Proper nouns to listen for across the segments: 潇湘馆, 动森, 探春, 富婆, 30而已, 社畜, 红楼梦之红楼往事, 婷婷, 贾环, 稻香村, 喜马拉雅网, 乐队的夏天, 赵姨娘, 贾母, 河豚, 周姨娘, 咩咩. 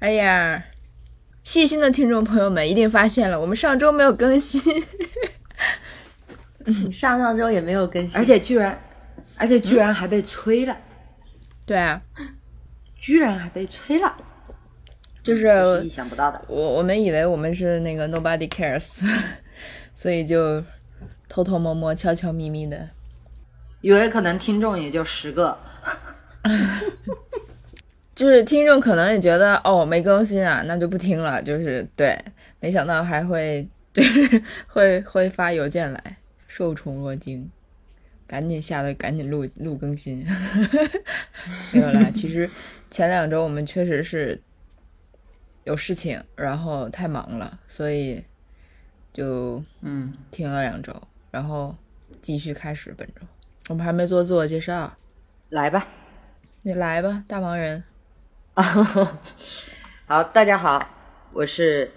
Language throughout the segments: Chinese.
哎呀，细心的听众朋友们一定发现了，我们上周没有更新。上周也没有更新，而且居然还被催了。对啊，居然还被催了，就是意想不到的。我们以为我们是那个 nobody cares， 所以就偷偷摸摸、悄悄咪咪的，以为可能听众也就10个。就是听众可能也觉得哦没更新啊，那就不听了，就是对，没想到还会就是会发邮件来，受宠若惊，赶紧下了赶紧录更新。没有啦，其实前2周我们确实是有事情，然后太忙了，所以就停了2周，然后继续开始本周。我们还没做自我介绍，来吧，你来吧，大忙人。好，大家好，我是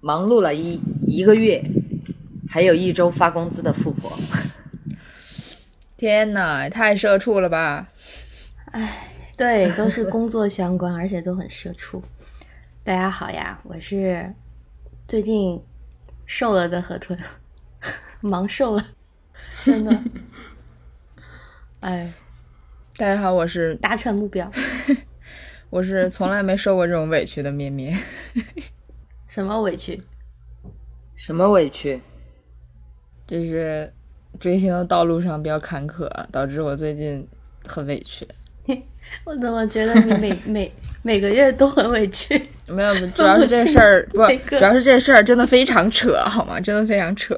忙碌了一个月，还有1周发工资的富婆。天哪，太社畜了吧！哎，对，都是工作相关，而且都很社畜。大家好呀，我是最近瘦了的河豚，忙瘦了，真的。哎，大家好，我是达成目标，我是从来没受过这种委屈的咩咩。什么委屈？什么委屈？就是追星的道路上比较坎坷，导致我最近很委屈。我怎么觉得你每个月都很委屈？没有，主要是这事儿不，主要是这事儿真的非常扯，好吗？真的非常扯，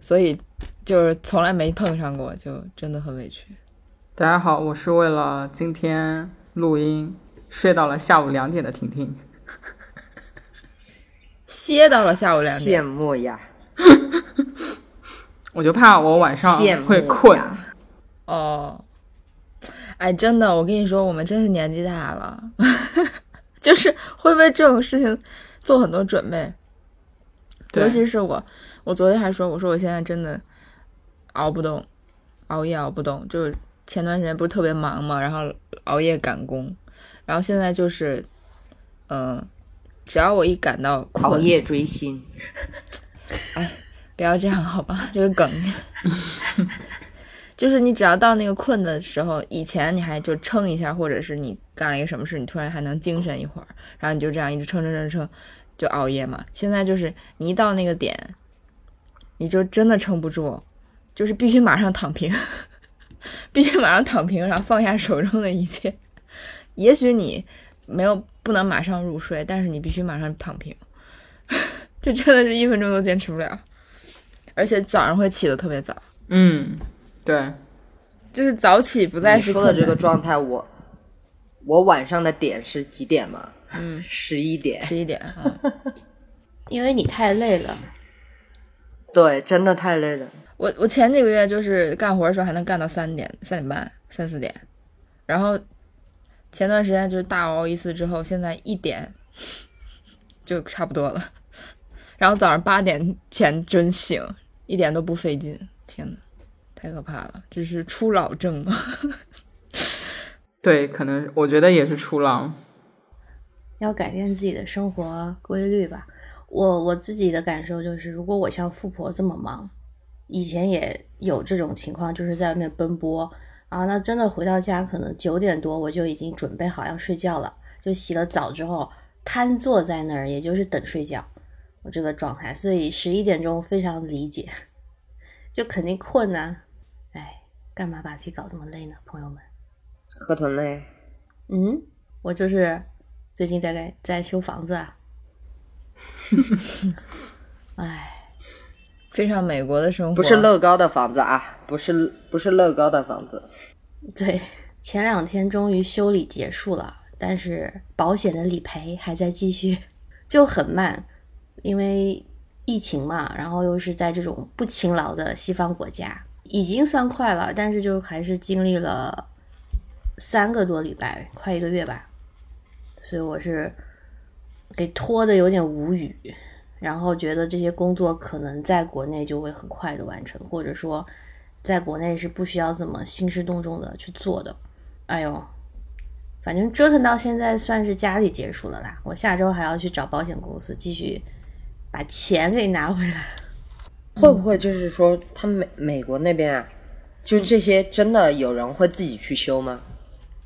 所以就是从来没碰上过，就真的很委屈。大家好，我是为了今天录音睡到了下午2点的婷婷，歇到了下午2点，羡慕呀！我就怕我晚上会困。哦。哎，真的，我跟你说，我们真是年纪大了，就是会为这种事情做很多准备。尤其是我昨天还说，我说我现在真的熬夜熬不动。就是前段时间不是特别忙嘛，然后熬夜赶工，然后现在就是，只要我一感到熬夜追星，哎，不要这样好吧，这个梗。就是你只要到那个困的时候，以前你还就撑一下，或者是你干了一个什么事，你突然还能精神一会儿，然后你就这样一直撑，就熬夜嘛。现在就是你一到那个点，你就真的撑不住，就是必须马上躺平，必须马上躺平，然后放下手中的一切。也许你不能马上入睡，但是你必须马上躺平，就真的是1分钟都坚持不了，而且早上会起得特别早。嗯。对，就是早起不再是困难。你说的这个状态，我晚上的点是几点吗？11点。11点，因为你太累了。对，真的太累了。我前几个月就是干活的时候还能干到3点、3点半、3、4点，然后前段时间就是大熬一次之后，现在1点就差不多了。然后早上8点前真醒，一点都不费劲。天哪！太可怕了，这是初老症吗？对，可能我觉得也是初老。要改变自己的生活规律吧。我自己的感受就是，如果我像富婆这么忙，以前也有这种情况，就是在外面奔波啊，那真的回到家可能9点多我就已经准备好要睡觉了，就洗了澡之后瘫坐在那儿，也就是等睡觉，我这个状态，所以11点钟非常理解，就肯定困难。哎，干嘛把自己搞这么累呢，朋友们？河豚累？我就是最近在修房子啊。哎，非常美国的生活。不是乐高的房子啊，不是乐高的房子。对，前2天终于修理结束了，但是保险的理赔还在继续，就很慢，因为疫情嘛，然后又是在这种不勤劳的西方国家，已经算快了，但是就还是经历了3个多礼拜，快1个月吧，所以我是给拖得有点无语，然后觉得这些工作可能在国内就会很快的完成，或者说在国内是不需要这么兴师动众的去做的。哎呦，反正折腾到现在算是家里结束了啦，我下周还要去找保险公司继续把钱给拿回来。会不会就是说他美国那边啊，就这些真的有人会自己去修吗？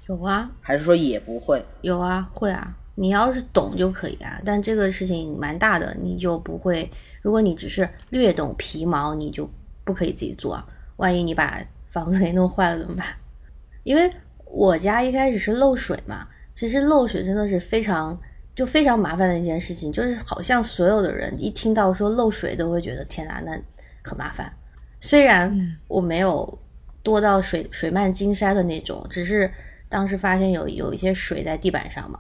有啊。还是说也不会？有啊，会啊，你要是懂就可以啊，但这个事情蛮大的，你就不会，如果你只是略懂皮毛，你就不可以自己做，万一你把房子给弄坏了怎么办？因为我家一开始是漏水嘛，其实漏水真的是非常麻烦的一件事情，就是好像所有的人一听到说漏水都会觉得天哪，那很麻烦。虽然我没有多到水漫金山的那种，只是当时发现有一些水在地板上嘛，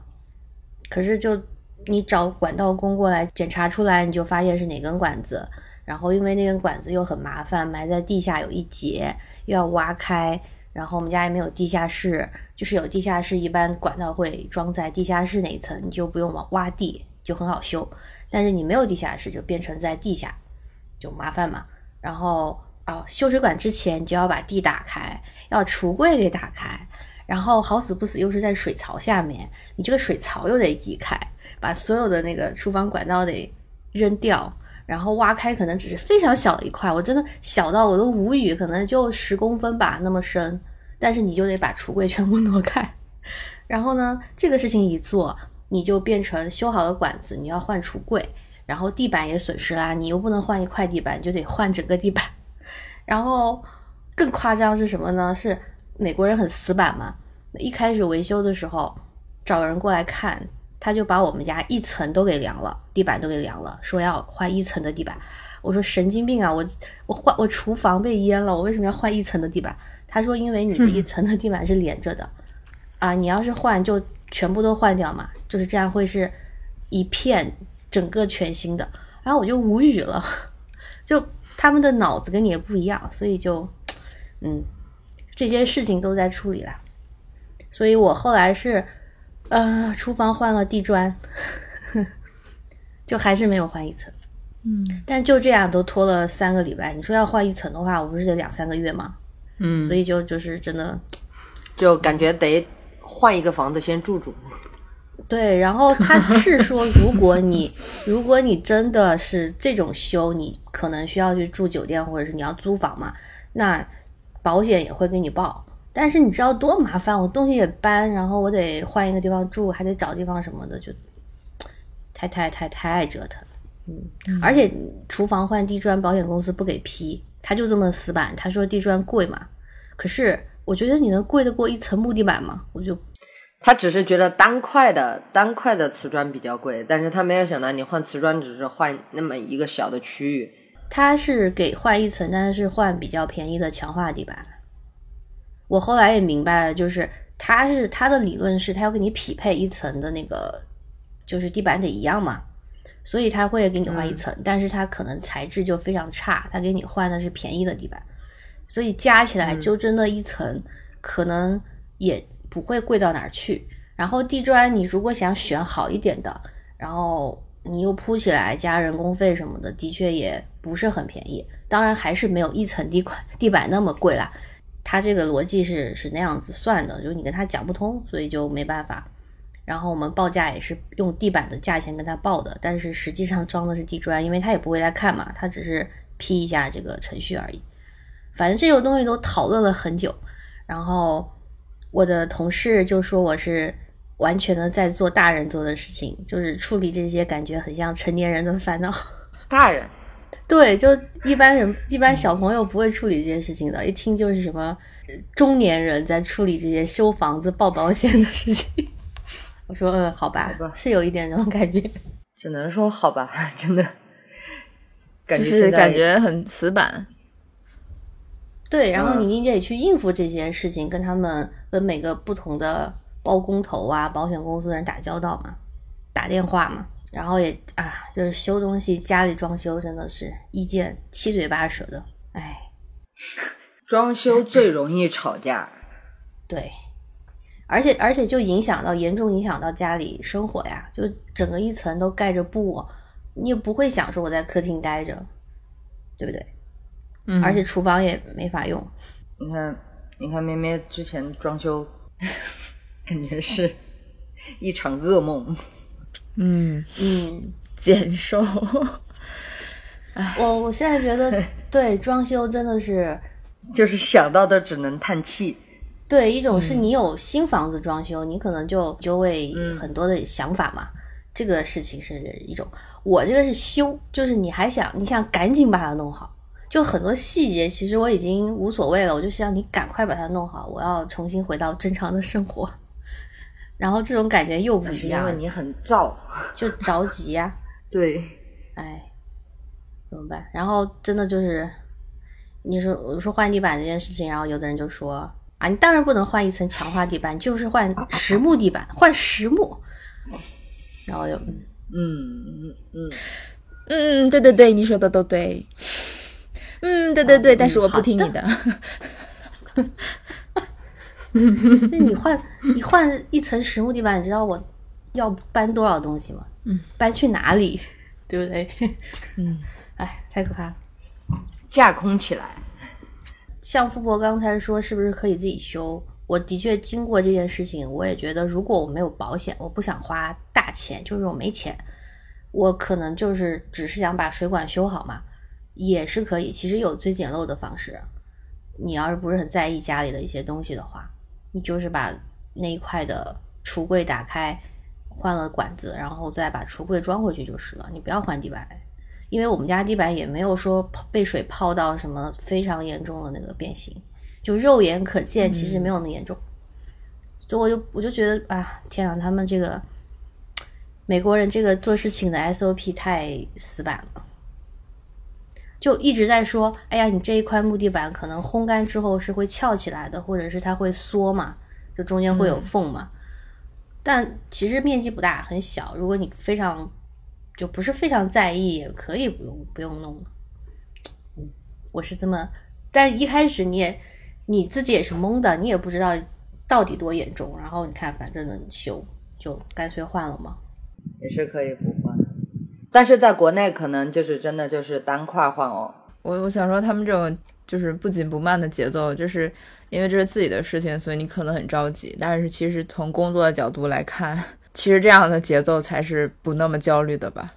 可是就你找管道工过来检查出来，你就发现是哪根管子，然后因为那根管子又很麻烦，埋在地下有一节，又要挖开，然后我们家也没有地下室，就是有地下室一般管道会装在地下室那一层，你就不用挖地，就很好修，但是你没有地下室就变成在地下，就麻烦嘛。然后修水管之前你就要把地打开，要橱柜给打开，然后好死不死又是在水槽下面，你这个水槽又得移开，把所有的那个厨房管道得扔掉，然后挖开可能只是非常小的一块，我真的小到我都无语，可能就10公分吧那么深，但是你就得把橱柜全部挪开。然后呢，这个事情一做，你就变成修好了管子你要换橱柜，然后地板也损失啦，你又不能换一块地板，就得换整个地板。然后更夸张是什么呢？是美国人很死板嘛，一开始维修的时候找人过来看，他就把我们家一层都给量了，地板都给量了，说要换一层的地板。我说神经病啊，我厨房被淹了，我为什么要换一层的地板？他说因为你这一层的地板是连着的啊，你要是换就全部都换掉嘛，就是这样会是一片整个全新的。然后我就无语了，就他们的脑子跟你也不一样，所以就这些事情都在处理啦。所以我后来是厨房换了地砖，就还是没有换一层。但就这样都拖了3个礼拜，你说要换一层的话，我不是得2-3个月吗？所以就是真的，就感觉得换一个房子先住住。对，然后他是说，如果你真的是这种修，你可能需要去住酒店，或者是你要租房嘛，那保险也会给你报。但是你知道多麻烦，我东西也搬，然后我得换一个地方住，还得找地方什么的，就太折腾了。而且厨房换地砖保险公司不给批，他就这么死板，他说地砖贵嘛，可是我觉得你能贵得过一层木地板吗？他只是觉得单块的瓷砖比较贵，但是他没有想到你换瓷砖只是换那么一个小的区域。他是给换一层，但是换比较便宜的强化地板。我后来也明白了，就是他的理论是他要给你匹配一层的那个，就是地板得一样嘛，所以他会给你换一层，但是他可能材质就非常差，他给你换的是便宜的地板，所以加起来就真的一层可能也不会贵到哪儿去。然后地砖你如果想选好一点的，然后你又铺起来加人工费什么的，的确也不是很便宜，当然还是没有一层地板那么贵啦。他这个逻辑是那样子算的，就是你跟他讲不通，所以就没办法。然后我们报价也是用地板的价钱跟他报的，但是实际上装的是地砖，因为他也不会来看嘛，他只是批一下这个程序而已。反正这种东西都讨论了很久，然后我的同事就说我是完全的在做大人做的事情，就是处理这些感觉很像成年人的烦恼。大人？对，就一般小朋友不会处理这些事情的，一听就是什么中年人在处理这些修房子报保险的事情。我说好吧，是有一点这种感觉，只能说好吧，真的感觉就是感觉很死板。对，然后你得去应付这些事情，跟每个不同的包工头啊保险公司的人打交道嘛，打电话嘛，然后也就是修东西，家里装修真的是意见七嘴八舌的。哎，装修最容易吵架。对，而且就严重影响到家里生活呀，就整个一层都盖着布，你也不会想说我在客厅待着，对不对？而且厨房也没法用。你看咩咩之前装修感觉是一场噩梦。减寿。我现在觉得对装修真的是就是想到的只能叹气。对，一种是你有新房子装修，你可能就会很多的想法嘛，这个事情是一种。我这个是修，就是你想赶紧把它弄好，就很多细节其实我已经无所谓了，我就想你赶快把它弄好，我要重新回到正常的生活。然后这种感觉又不一样，因为你很躁，就着急啊。对，哎，怎么办？然后真的就是，我说换地板这件事情，然后有的人就说啊，你当然不能换一层强化地板，就是换实木地板，换实木。然后又对对对，你说的都对。对对对，但是我不听你的。那你换一层实木地板，你知道我要搬多少东西吗？搬去哪里，对不对？哎，太可怕了，架空起来。像富婆刚才说，是不是可以自己修？我的确经过这件事情，我也觉得，如果我没有保险，我不想花大钱，就是我没钱，我可能就是只是想把水管修好嘛，也是可以。其实有最简陋的方式，你要是不是很在意家里的一些东西的话。你就是把那一块的橱柜打开，换了管子，然后再把橱柜装回去就是了。你不要换地板，因为我们家地板也没有说被水泡到什么非常严重的那个变形，就肉眼可见，其实没有那么严重。所以我就觉得啊，天啊，他们这个美国人这个做事情的 SOP 太死板了。就一直在说，哎呀，你这一块木地板可能烘干之后是会翘起来的，或者是它会缩嘛，就中间会有缝嘛。但其实面积不大，很小。如果你非常就不是非常在意，也可以不用弄了。我是这么，但一开始你自己也是懵的，你也不知道到底多严重。然后你看，反正能修，就干脆换了嘛，也是可以不换。但是在国内可能就是真的就是单块换哦。我想说他们这种就是不紧不慢的节奏，就是因为这是自己的事情，所以你可能很着急，但是其实从工作的角度来看，其实这样的节奏才是不那么焦虑的吧，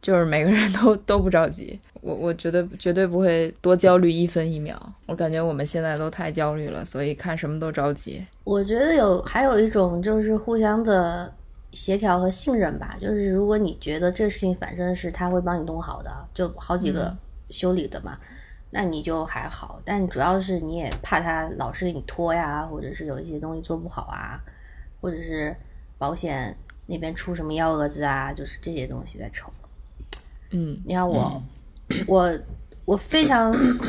就是每个人都不着急。我觉得绝对不会多焦虑一分一秒，我感觉我们现在都太焦虑了，所以看什么都着急。我觉得还有一种就是互相的协调和信任吧，就是如果你觉得这事情反正是他会帮你弄好的，就好几个修理的嘛，那你就还好。但主要是你也怕他老是给你拖呀，或者是有一些东西做不好啊，或者是保险那边出什么幺蛾子啊，就是这些东西在愁。你看我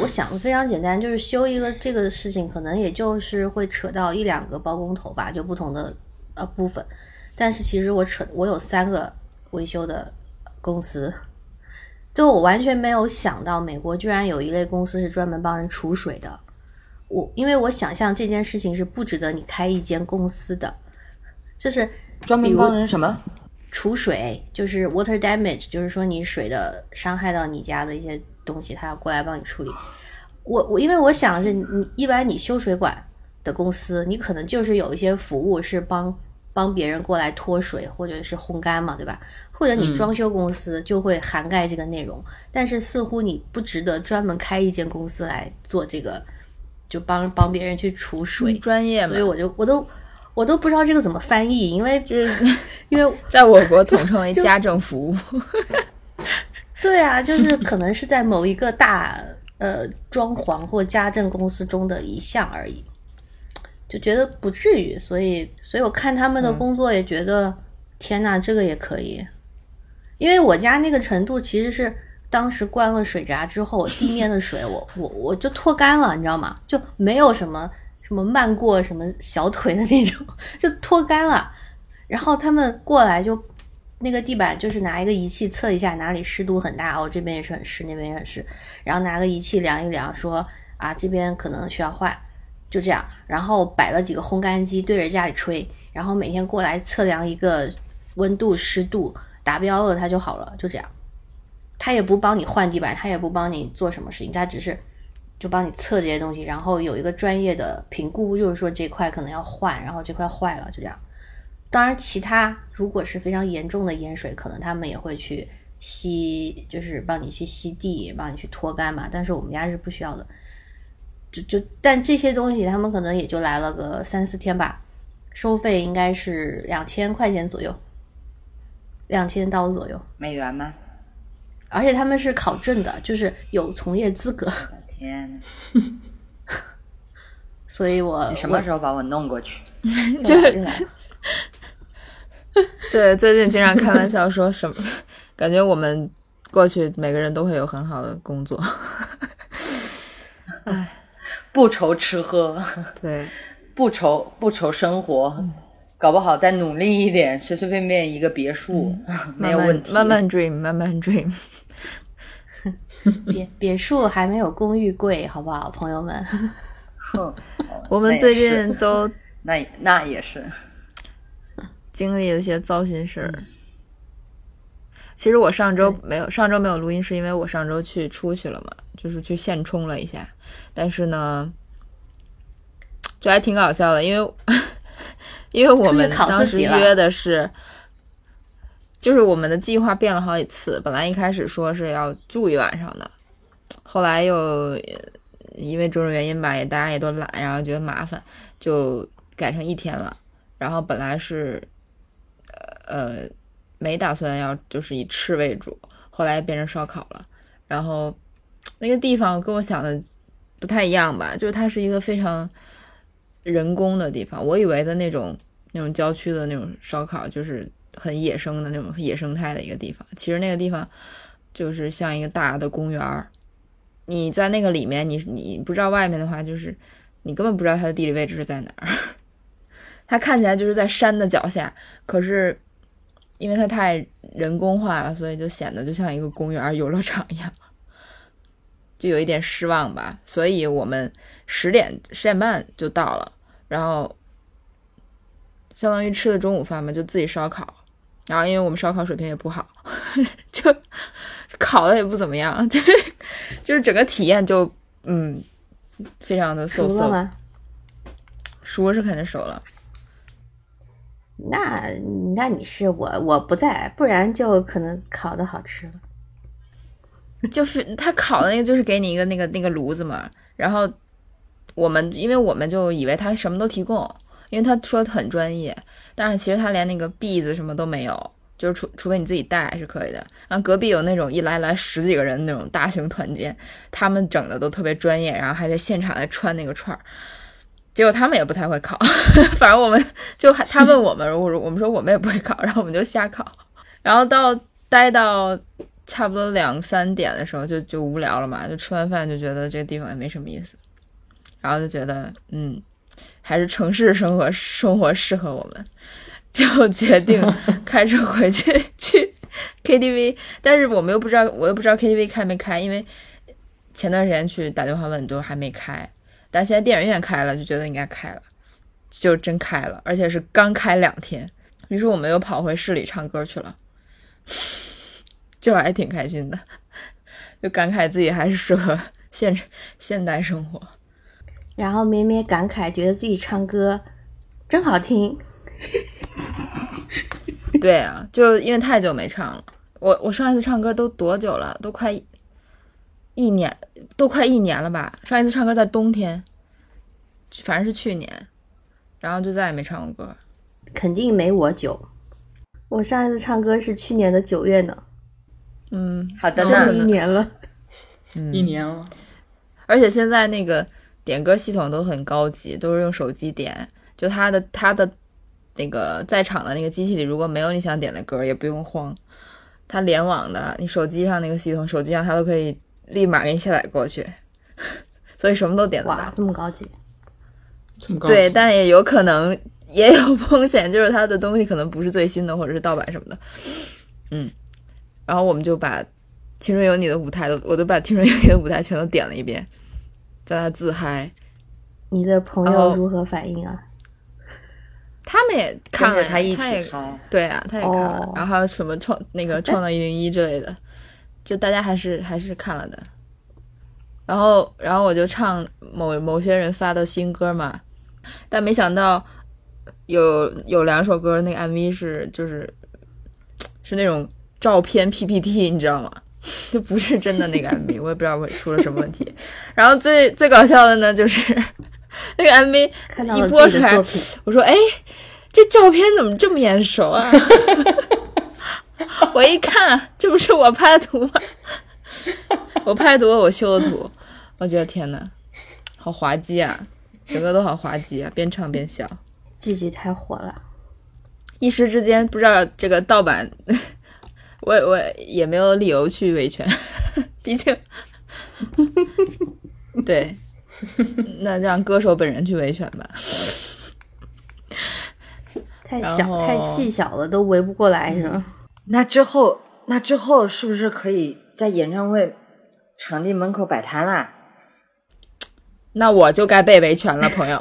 想的非常简单，就是修一个这个事情，可能也就是会扯到一两个包工头吧，就不同的部分。但是其实我有三个维修的公司，就我完全没有想到美国居然有一类公司是专门帮人除水的。因为我想象这件事情是不值得你开一间公司的，就是专门帮人什么除水，就是 water damage， 就是说你水的伤害到你家的一些东西，他要过来帮你处理。我因为我想是你一般你修水管的公司，你可能就是有一些服务是帮别人过来脱水或者是烘干嘛，对吧？或者你装修公司就会涵盖这个内容，但是似乎你不值得专门开一间公司来做这个，就帮别人去除水，专业嘛。所以我都不知道这个怎么翻译，因为在我国统称为家政服务。对啊，就是可能是在某一个大装潢或家政公司中的一项而已。就觉得不至于，所以我看他们的工作也觉得，天哪，这个也可以。因为我家那个程度其实是当时关了水闸之后，地面的水我就脱干了，你知道吗？就没有什么什么漫过什么小腿的那种，就脱干了。然后他们过来就那个地板就是拿一个仪器测一下哪里湿度很大，哦，这边也是很湿，那边也很湿，然后拿个仪器量一量，说啊这边可能需要换。就这样，然后摆了几个烘干机对着家里吹，然后每天过来测量一个温度湿度，达标了它就好了，就这样。他也不帮你换地板，他也不帮你做什么事情，他只是就帮你测这些东西，然后有一个专业的评估，就是说这块可能要换，然后这块坏了就这样。当然其他如果是非常严重的淹水，可能他们也会去吸，就是帮你去吸地，帮你去拖干嘛，但是我们家是不需要的。但这些东西他们可能也就来了个3-4天吧，收费应该是2000块钱左右，$2000左右，美元吗？而且他们是考证的，就是有从业资格。天哪！所以我你什么时候把我弄过去？就是，对，最近经常开玩笑说什么，感觉我们过去每个人都会有很好的工作，哎，不愁吃喝，对，不愁生活。搞不好再努力一点，随随便便一个别墅，没有问题。慢慢 dream。别墅还没有公寓贵，好不好，朋友们？我们最近都那也是经历了一些糟心事儿。其实我上周没有录音，是因为我上周去出去了嘛，就是去现充了一下。但是呢，就还挺搞笑的，因为我们当时约的是，就是我们的计划变了好几次，本来一开始说是要住一晚上的，后来又因为种种原因吧，大家也都懒，然后觉得麻烦，就改成1天了。然后本来是没打算要，就是以吃为主，后来变成烧烤了。然后那个地方跟我想的不太一样吧，就是它是一个非常人工的地方，我以为的那种郊区的那种烧烤就是很野生的那种野生态的一个地方，其实那个地方就是像一个大的公园，你在那个里面，你不知道外面的话，就是你根本不知道它的地理位置是在哪儿。它看起来就是在山的脚下，可是因为它太人工化了，所以就显得就像一个公园游乐场一样，就有一点失望吧。所以我们10点10点半就到了，然后相当于吃的中午饭嘛，就自己烧烤。然后因为我们烧烤水平也不好，就烤的也不怎么样，就是整个体验就非常的so-so。熟了吗？熟是肯定熟了。那你是我不在，不然就可能烤的好吃了。就是他烤的那个，就是给你一个那个炉子嘛，然后因为我们就以为他什么都提供，因为他说很专业，但是其实他连那个篦子什么都没有，就是除非你自己带是可以的。然后隔壁有那种一来10几个人那种大型团建，他们整的都特别专业，然后还在现场来穿那个串儿，结果他们也不太会烤，反正我们就他问我们，我们说我们也不会烤，然后我们就瞎烤，然后待到差不多2-3点的时候就无聊了嘛，就吃完饭就觉得这个地方也没什么意思，然后就觉得还是城市生活适合我们，就决定开车回去去 KTV。 但是我又不知道 KTV 开没开，因为前段时间去打电话问都还没开，但现在电影院开了，就觉得应该开了，就真开了，而且是刚开2天。于是我们又跑回市里唱歌去了，就还挺开心的，就感慨自己还是适合现代生活。然后咩咩感慨觉得自己唱歌真好听。对啊，就因为太久没唱了，我上一次唱歌都多久了，都快一年了吧。上一次唱歌在冬天，反正是去年，然后就再也没唱过歌。肯定没我久，我上一次唱歌是去年的9月呢。好的呢，一年了。而且现在那个点歌系统都很高级，都是用手机点，就它的那个在场的那个机器里，如果没有你想点的歌也不用慌，它联网的，你手机上那个系统，手机上它都可以立马给你下载过去，所以什么都点得到。哇，这么高级。对，但也有可能也有风险，就是它的东西可能不是最新的，或者是盗版什么的。然后我们就把青春有你的舞台都，我都把青春有你的舞台全都点了一遍，在那自嗨。你的朋友如何反应啊？他们也看了，他一起嗨。对啊，他也看了。然后还有什么创造101之类的，就大家还是看了的。然后我就唱某些人发的新歌嘛，但没想到有两首歌那个 MV 是就是那种照片 PPT 你知道吗，就不是真的那个 MV 我也不知道我出了什么问题。然后最搞笑的呢就是那个 MV 一播出来我说哎这照片怎么这么眼熟啊我一看这不是我拍的图吗我拍图我修的图，我觉得天哪好滑稽啊，整个都好滑稽啊，边唱边笑。句句太火了，一时之间不知道这个盗版我也没有理由去维权毕竟对那让歌手本人去维权吧太细小了都围不过来是吧。那之后是不是可以在演唱会场地门口摆摊啦？那我就该被维权了朋友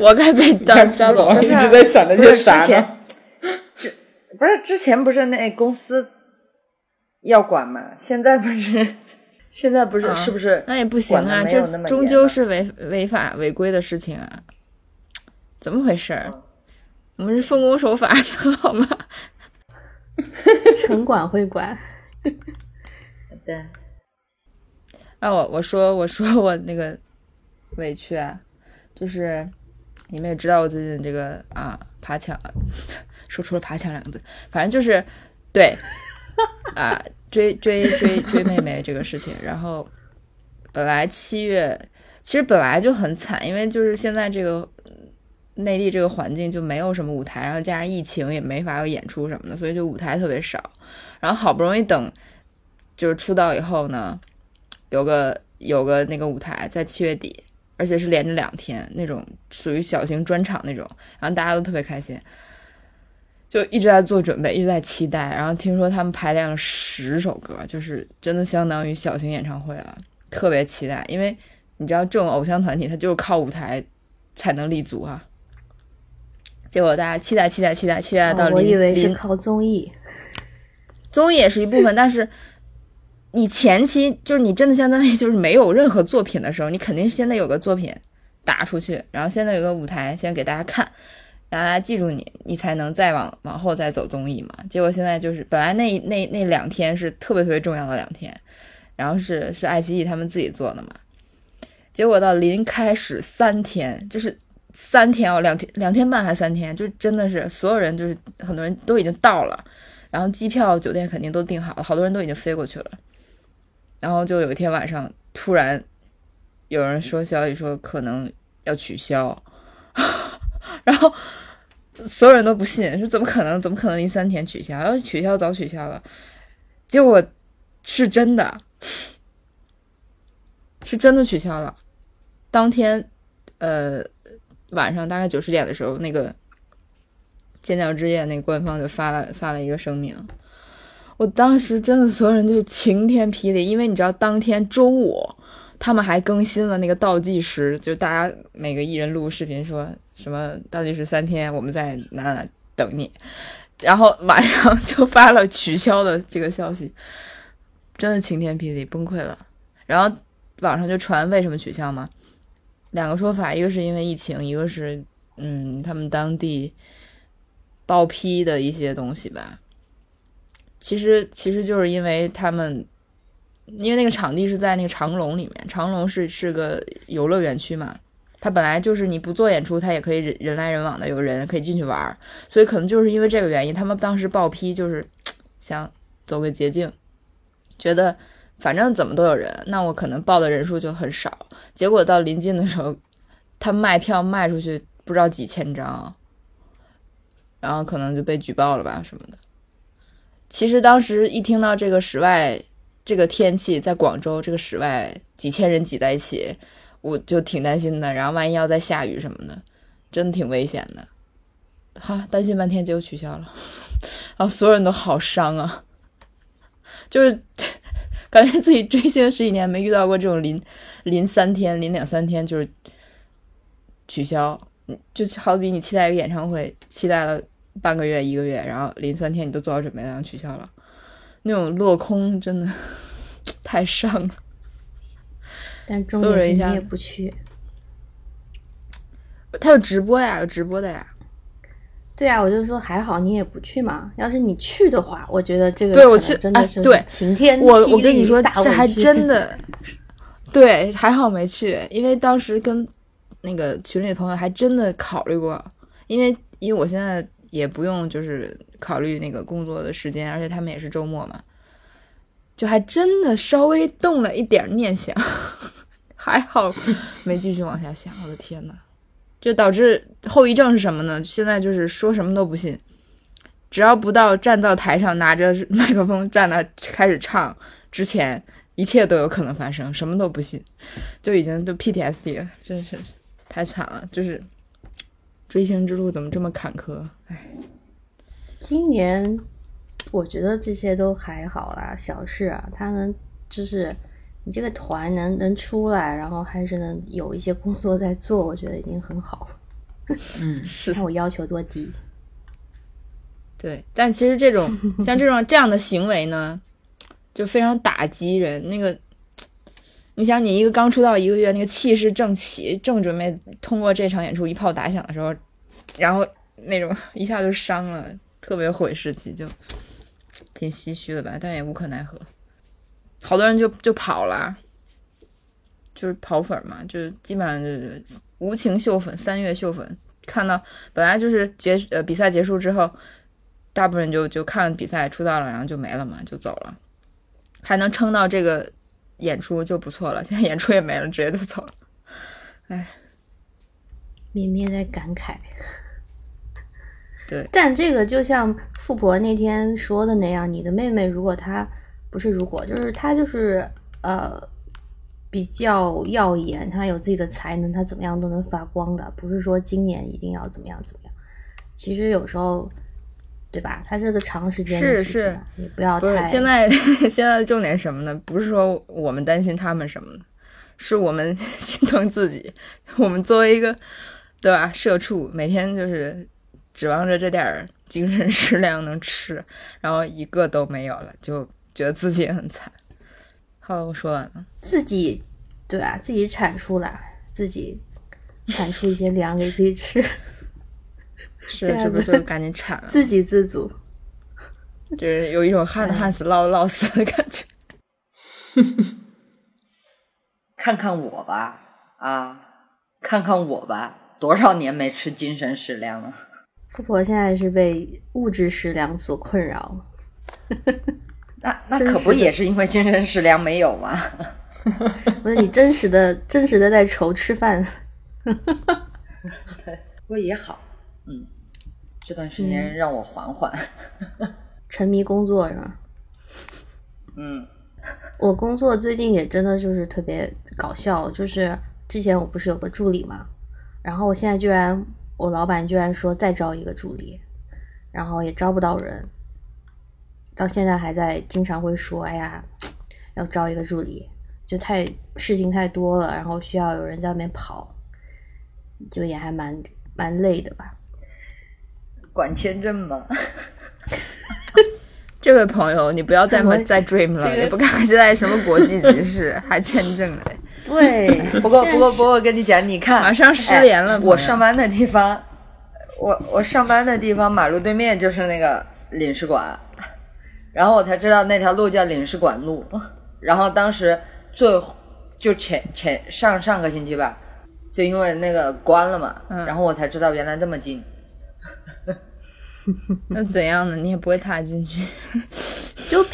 我该被张总一直在想那些啥呢，之前不是那公司要管吗？现在不是、啊、是不是那也不行啊，这终究是违法违规的事情啊，怎么回事、嗯、我们是奉公守法的好吗城管会管好的啊，我说我那个委屈啊，就是你们也知道我最近这个啊爬墙说出了爬墙两个字，反正就是对啊追妹妹这个事情。然后本来7月其实本来就很惨，因为就是现在这个内地这个环境就没有什么舞台，然后加上疫情也没法有演出什么的，所以就舞台特别少。然后好不容易等就是出道以后呢有个那个舞台在7月底，而且是连着2天那种属于小型专场那种，然后大家都特别开心，就一直在做准备一直在期待。然后听说他们排练了10首歌，就是真的相当于小型演唱会了，特别期待。因为你知道这种偶像团体它就是靠舞台才能立足啊，结果大家期待到、哦、我以为是靠综艺也是一部分但是你前期就是你真的相当于就是没有任何作品的时候，你肯定先得有个作品打出去，然后先得有个舞台先给大家看，让大家记住你，你才能再往后再走综艺嘛。结果现在就是本来那2天是特别重要的2天，然后是爱奇艺他们自己做的嘛，结果到临开始3天，就是3天哦，2天半还3天，就真的是所有人就是很多人都已经到了，然后机票酒店肯定都订好了，好多人都已经飞过去了。然后就有一天晚上突然有人说消息说可能要取消然后所有人都不信，说怎么可能13天取消，要取消早取消了。结果是真的取消了。当天晚上大概9、10点的时候，那个尖叫之夜那个官方就发了一个声明。我当时真的所有人就是晴天霹雳，因为你知道当天中午他们还更新了那个倒计时，就大家每个艺人录视频说什么倒计时3天我们在哪等你，然后马上就发了取消的这个消息，真的晴天霹雳崩溃了。然后网上就传为什么取消嘛，两个说法，一个是因为疫情，一个是他们当地报批的一些东西吧。其实就是因为他们，因为那个场地是在那个长隆里面，长隆是个游乐园区嘛，它本来就是你不做演出它也可以人来人往的，有人可以进去玩，所以可能就是因为这个原因他们当时报批，就是想走个捷径，觉得反正怎么都有人，那我可能报的人数就很少。结果到临近的时候他卖票卖出去不知道几千张，然后可能就被举报了吧什么的。其实当时一听到这个室外这个天气，在广州这个室外几千人挤在一起，我就挺担心的，然后万一要再下雨什么的真的挺危险的哈，担心半天结果取消了然后所有人都好伤啊，就是感觉自己追星11年没遇到过这种临3天临2、3天就是取消，就好比你期待一个演唱会期待了半个月1个月，然后临3天你都做好准备然后取消了，那种落空真的太上了。但周年庆你也不去？他有直播呀，有直播的呀。对啊，我就说还好你也不去嘛。要是你去的话，我觉得这个对我去真的是晴天霹雳、我跟你说，这还真的对，还好没去，因为当时跟那个群里的朋友还真的考虑过，因为我现在也不用就是考虑那个工作的时间，而且他们也是周末嘛，就还真的稍微动了一点念想，还好没继续往下想。我的天哪！就导致后遗症是什么呢？现在就是说什么都不信，只要不到站到台上拿着麦克风站那开始唱之前，一切都有可能发生，什么都不信，就已经就 PTSD 了，真是太惨了。就是追星之路怎么这么坎坷？哎，今年我觉得这些都还好啦，小事啊，他能就是。你这个团能出来，然后还是能有一些工作在做，我觉得已经很好了。嗯，是。看我要求多低。对，但其实这种像这样的行为呢，就非常打击人。那个，你想，你一个刚出道一个月，那个气势正起，正准备通过这场演出一炮打响的时候，然后那种一下就伤了，特别毁士气，就挺唏嘘的吧，但也无可奈何。好多人就跑了，就是跑粉嘛，就基本上就是无情秀粉，三月秀粉。看到本来就是比赛结束之后，大部分人就看比赛出道了，然后就没了嘛，就走了。还能撑到这个演出就不错了，现在演出也没了，直接就走了。哎，绵绵在感慨。对，但这个就像富婆那天说的那样，你的妹妹如果她。不是，如果就是他就是比较耀眼，他有自己的才能，他怎么样都能发光的，不是说今年一定要怎么样怎么样。其实有时候，对吧？他这个长时间的事情、啊、是，也不要太。现在重点什么呢？不是说我们担心他们什么的，是我们心疼自己。我们作为一个对吧社畜，每天就是指望着这点精神食粮能吃，然后一个都没有了，就。觉得自己也很惨。好了，我说完了。自己，对啊，自己产出啦，自己产出一些粮给自己吃。是，这不就赶紧产了？自给自足，就是有一种旱死涝死的感觉。看看我吧，啊，看看我吧，多少年没吃精神食粮了。富婆现在是被物质食粮所困扰。那可不也是因为精神食粮没有吗？不是你真实的在愁吃饭。对，不过也好，嗯，这段时间让我缓缓。沉迷工作是吧？嗯，我工作最近也真的就是特别搞笑，就是之前我不是有个助理嘛，然后我现在我老板居然说再招一个助理，然后也招不到人。到现在还在经常会说，哎呀，要招一个助理，就事情太多了，然后需要有人在外面跑，就也还蛮累的吧。管签证吗？这位朋友，你不要再 dream 了，也不看看现在什么国际局势，还签证嘞？对，不过我跟你讲，你看，马上失联了。我上班的地方，我上班的地方马路对面就是那个领事馆。然后我才知道那条路叫领事馆路，然后当时上个星期吧，就因为那个关了嘛，然后我才知道原来这么近。那怎样呢？你也不会踏进去。就是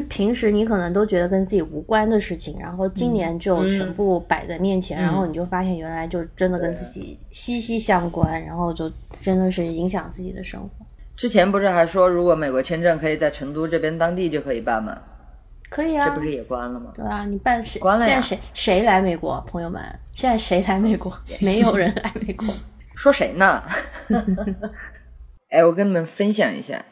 平时你可能都觉得跟自己无关的事情，然后今年就全部摆在面前，然后你就发现原来就真的跟自己息息相关，然后就真的是影响自己的生活。之前不是还说，如果美国签证可以在成都这边当地就可以办吗？可以啊，这不是也关了吗？对啊，你办关了呀。现在谁来美国？朋友们，现在谁来美国？没有人来美国。说谁呢？哎，我跟你们分享一下，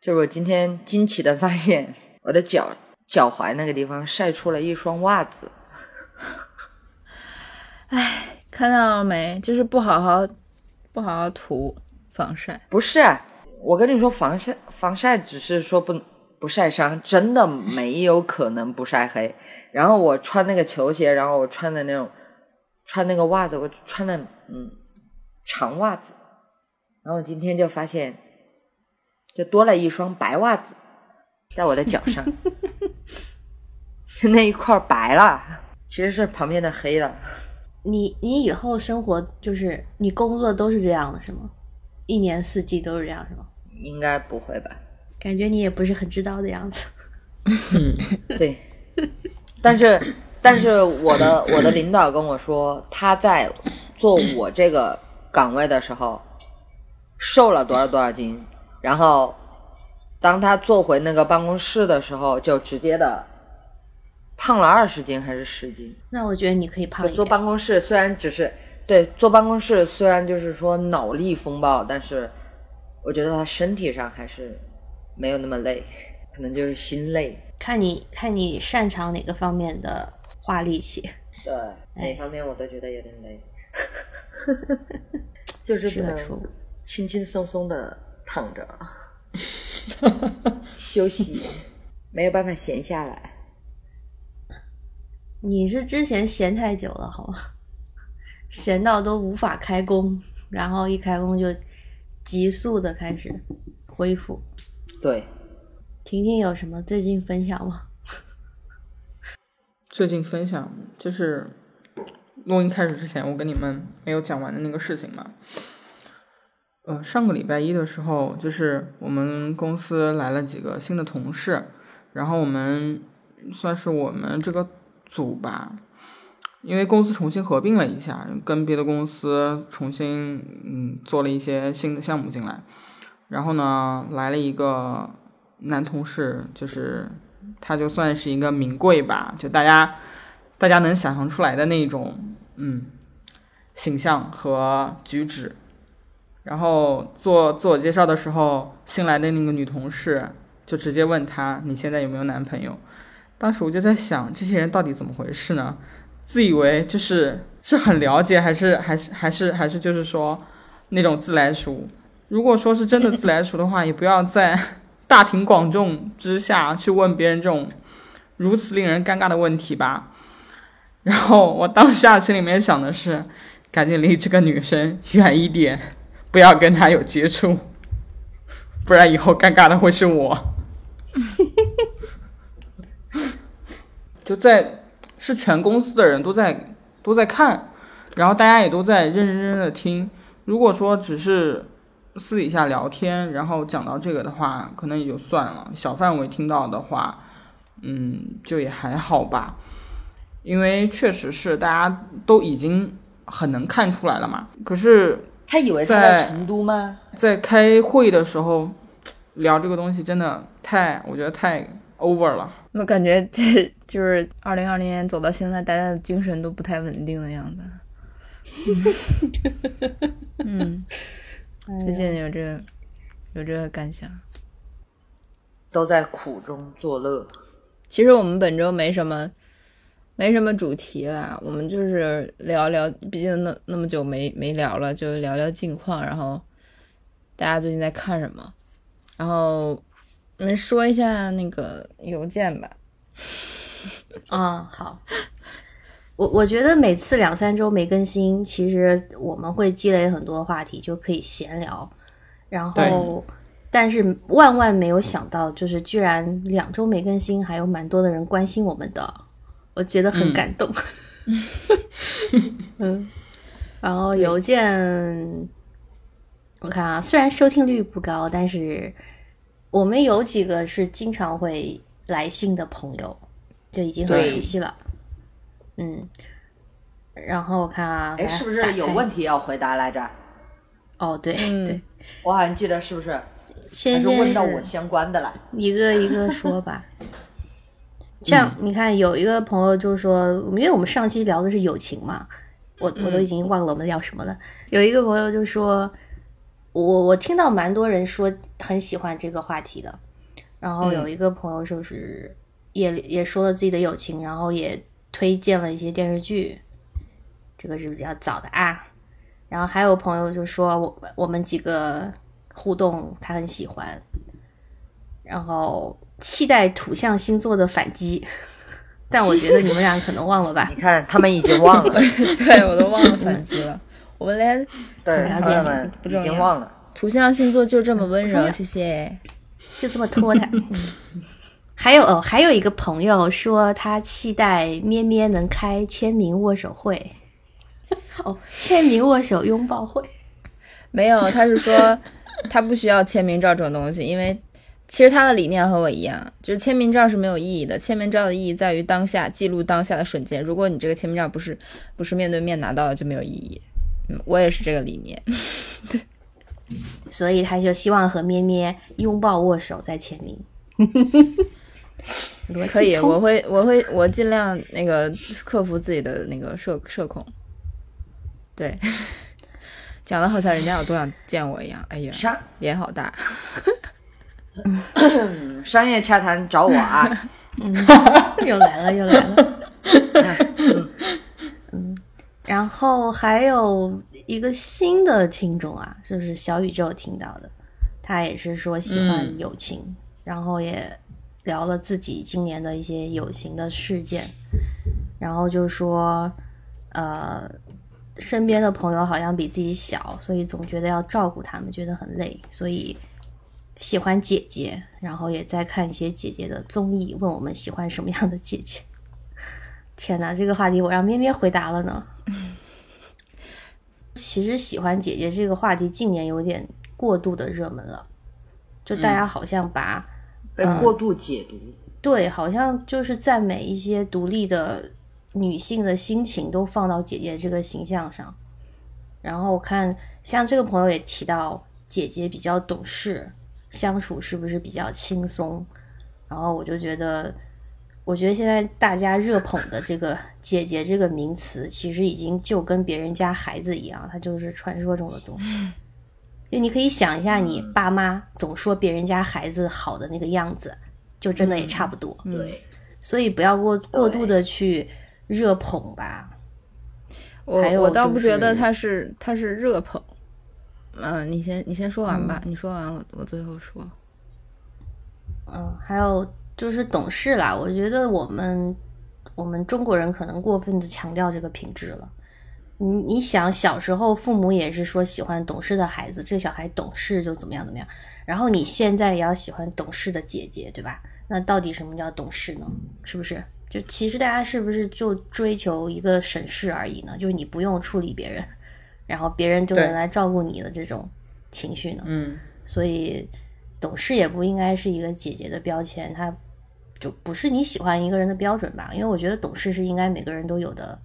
就是我今天惊奇的发现，我的脚踝那个地方晒出了一双袜子。哎，看到没？就是不好好涂防晒，不是。我跟你说，防晒只是说不不晒伤，真的没有可能不晒黑。然后我穿那个球鞋，然后我穿的那种，穿那个袜子，我穿的长袜子。然后今天就发现，就多了一双白袜子在我的脚上，就那一块白了，其实是旁边的黑了。你以后生活就是你工作都是这样的是吗？一年四季都是这样是吗？应该不会吧？感觉你也不是很知道的样子。对，但是我的领导跟我说，他在做我这个岗位的时候瘦了多少多少斤，然后当他坐回那个办公室的时候，就直接的胖了20斤还是10斤？那我觉得你可以胖一点。坐办公室虽然只是对坐办公室虽然就是说脑力风暴，但是我觉得他身体上还是没有那么累，可能就是心累。看你擅长哪个方面的花力气。对，哪方面我都觉得有点累，就是不能轻轻松松的躺着，休息，没有办法闲下来。你是之前闲太久了好吧，闲到都无法开工，然后一开工就急速的开始恢复。对，婷婷有什么最近分享吗？最近分享就是录音开始之前我跟你们没有讲完的那个事情嘛。上个礼拜一的时候，就是我们公司来了几个新的同事，然后我们算是我们这个组吧，因为公司重新合并了一下，跟别的公司重新做了一些新的项目进来。然后呢来了一个男同事，就是他就算是一个名贵吧，就大家能想象出来的那种形象和举止。然后做自我介绍的时候，新来的那个女同事就直接问他，你现在有没有男朋友？当时我就在想，这些人到底怎么回事呢？自以为就是很了解，还是就是说那种自来熟。如果说是真的自来熟的话，也不要在大庭广众之下去问别人这种如此令人尴尬的问题吧。然后我当下心里面想的是，赶紧离这个女生远一点，不要跟她有接触，不然以后尴尬的会是我。是全公司的人都在看，然后大家也都在认认真真的听。如果说只是私底下聊天，然后讲到这个的话，可能也就算了。小范围听到的话，就也还好吧。因为确实是大家都已经很能看出来了嘛。可是他以为他在成都吗？在开会的时候聊这个东西，真的我觉得太 over 了。我感觉这就是2020年走到现在，大家的精神都不太稳定的样子。最近有这个感想，都在苦中作乐。其实我们本周没什么主题了，我们就是聊聊，毕竟那么久没聊了，就聊聊近况，然后大家最近在看什么，然后。你们说一下那个邮件吧。好，我觉得每次2-3周没更新，其实我们会积累很多话题，就可以闲聊。然后，但是万万没有想到，就是居然2周没更新，还有蛮多的人关心我们的，我觉得很感动。然后邮件，我看啊，虽然收听率不高，但是。我们有几个是经常会来信的朋友，就已经很熟悉了。然后我看啊，是不是有问题要回答来着？哦，对，我好像记得是不是？先问到我相关的了，一个一个说吧。像你看，有一个朋友就是说，因为我们上期聊的是友情嘛，我都已经忘了我们聊什么了。有一个朋友就说。我听到蛮多人说很喜欢这个话题的，然后有一个朋友就是也说了自己的友情，然后也推荐了一些电视剧，这个是比较早的啊。然后还有朋友就说我们几个互动他很喜欢，然后期待土象星座的反击，但我觉得你们俩可能忘了吧。你看他们已经忘了对，我都忘了反击了我们连对他们已经忘了。土象星座就这么温柔，谢谢，就这么拖沓还有一个朋友说他期待咩咩能开签名握手会哦，签名握手拥抱会没有，他是说他不需要签名照这种东西，因为其实他的理念和我一样，就是签名照是没有意义的，签名照的意义在于当下，记录当下的瞬间，如果你这个签名照不是面对面拿到的就没有意义。我也是这个理念对，所以他就希望和咩咩拥抱握手再签名可以，我尽量那个克服自己的那个社恐。对，讲的好像人家有多想见我一样。哎呀，脸好大商业洽谈找我啊又来了然后还有一个新的听众啊，就是小宇宙听到的，他也是说喜欢友情，然后也聊了自己今年的一些友情的事件，然后就说身边的朋友好像比自己小，所以总觉得要照顾他们，觉得很累，所以喜欢姐姐，然后也在看一些姐姐的综艺，问我们喜欢什么样的姐姐。天哪，这个话题我让咩咩回答了呢其实喜欢姐姐这个话题近年有点过度的热门了，就大家好像把被过度解读，对，好像就是赞美一些独立的女性的心情都放到姐姐这个形象上。然后我看像这个朋友也提到姐姐比较懂事，相处是不是比较轻松，然后我觉得现在大家热捧的这个姐姐这个名词其实已经就跟别人家孩子一样，它就是传说中的东西。就你可以想一下，你爸妈总说别人家孩子好的那个样子，就真的也差不多。对，所以不要过度的去热捧吧。我倒不觉得他是热捧。你先说完吧，你说完我最后说。还有就是懂事啦，我觉得我们中国人可能过分的强调这个品质了。你想小时候父母也是说喜欢懂事的孩子，这小孩懂事就怎么样，然后你现在也要喜欢懂事的姐姐，对吧？那到底什么叫懂事呢？是不是就其实大家是不是就追求一个省事而已呢？就是你不用处理别人，然后别人就能来照顾你的这种情绪呢？所以懂事也不应该是一个姐姐的标签，它就不是你喜欢一个人的标准吧。因为我觉得懂事是应该每个人都有的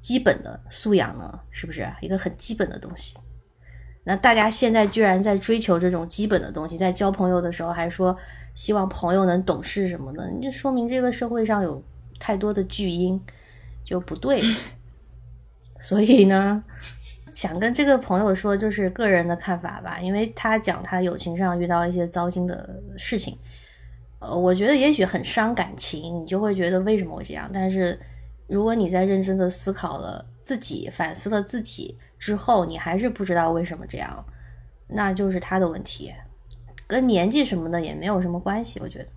基本的素养呢，是不是一个很基本的东西？那大家现在居然在追求这种基本的东西，在交朋友的时候还说希望朋友能懂事什么的，就说明这个社会上有太多的巨婴，就不对所以呢，想跟这个朋友说就是个人的看法吧，因为他讲他友情上遇到一些糟心的事情，我觉得也许很伤感情，你就会觉得为什么会这样，但是如果你在认真的思考了自己，反思了自己之后，你还是不知道为什么这样，那就是他的问题，跟年纪什么的也没有什么关系，我觉得。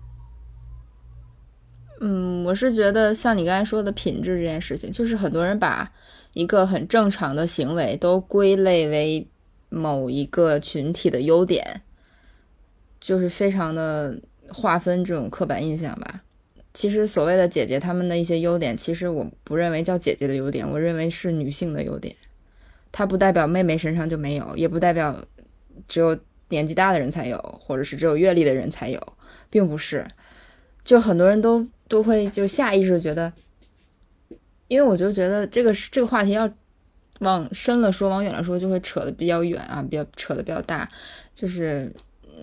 我是觉得像你刚才说的品质这件事情，就是很多人把一个很正常的行为都归类为某一个群体的优点，就是非常的划分这种刻板印象吧。其实所谓的姐姐她们的一些优点，其实我不认为叫姐姐的优点，我认为是女性的优点，它不代表妹妹身上就没有，也不代表只有年纪大的人才有，或者是只有阅历的人才有，并不是。就很多人都会就下意识觉得，因为我就觉得这个话题要往深了说，往远了说就会扯得比较远啊，扯得比较大。就是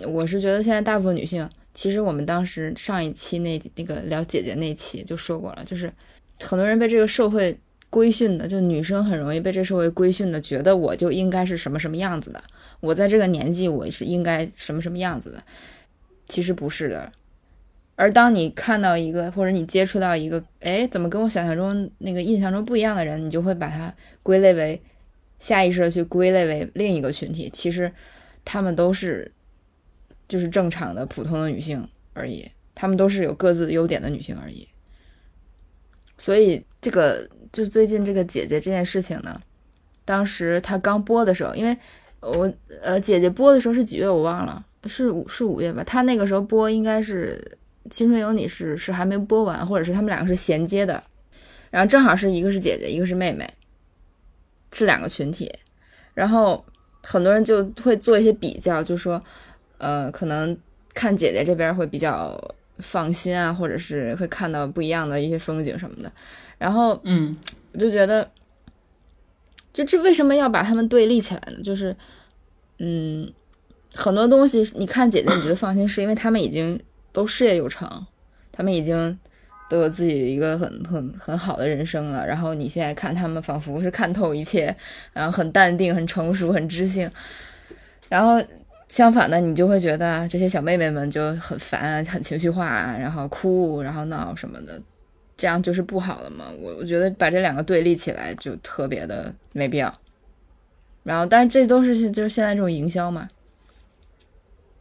我是觉得现在大部分女性，其实我们当时上一期那个聊姐姐那期就说过了，就是很多人被这个社会规训的，就女生很容易被这社会规训的，觉得我就应该是什么什么样子的，我在这个年纪我是应该什么什么样子的，其实不是的。而当你看到一个或者你接触到一个怎么跟我想象中那个印象中不一样的人，你就会把它归类为，下意识的去归类为另一个群体，其实他们都是就是正常的普通的女性而已，她们都是有各自优点的女性而已。所以这个就是最近这个姐姐这件事情呢，当时她刚播的时候，因为我姐姐播的时候是几月我忘了，是5月吧，她那个时候播应该是青春有你是还没播完，或者是他们两个是衔接的，然后正好是一个是姐姐一个是妹妹，这两个群体，然后很多人就会做一些比较，就说可能看姐姐这边会比较放心啊，或者是会看到不一样的一些风景什么的，然后我就觉得就这为什么要把他们对立起来呢，就是很多东西你看姐姐你觉得放心，是因为他们已经都事业有成，他们已经都有自己一个很好的人生了，然后你现在看他们仿佛是看透一切，然后很淡定很成熟很知性，然后相反的你就会觉得这些小妹妹们就很烦很情绪化，然后哭然后闹什么的，这样就是不好了嘛。我觉得把这两个对立起来就特别的没必要，然后但是这都是就是现在这种营销嘛，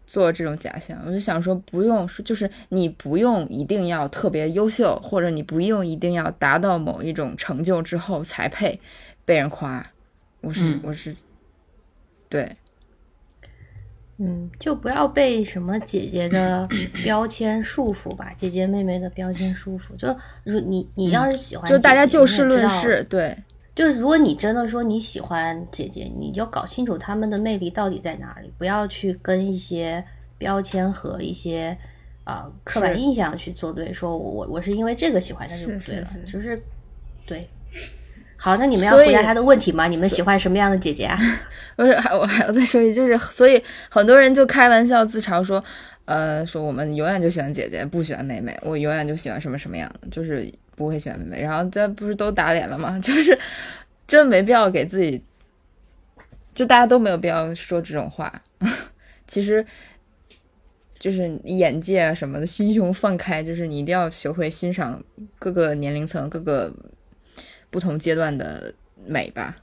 做这种假象，我就想说不用，就是你不用一定要特别优秀，或者你不用一定要达到某一种成就之后才配被人夸。我是对，就不要被什么姐姐的标签束缚吧，姐姐妹妹的标签束缚。就你要是喜欢姐姐，就大家就事论事，对。就是如果你真的说你喜欢姐姐，你就搞清楚她们的魅力到底在哪里，不要去跟一些标签和一些刻板印象去作对，说我是因为这个喜欢，那就不对了。就是对，好，那你们要回答他的问题吗？你们喜欢什么样的姐姐啊？不是，我还要再说一句，就是所以很多人就开玩笑自嘲说说我们永远就喜欢姐姐不喜欢妹妹，我永远就喜欢什么什么样的，就是不会喜欢妹妹，然后这不是都打脸了吗？就是真没必要给自己，就大家都没有必要说这种话。其实就是眼界啊什么的，心胸放开，就是你一定要学会欣赏各个年龄层各个不同阶段的美吧。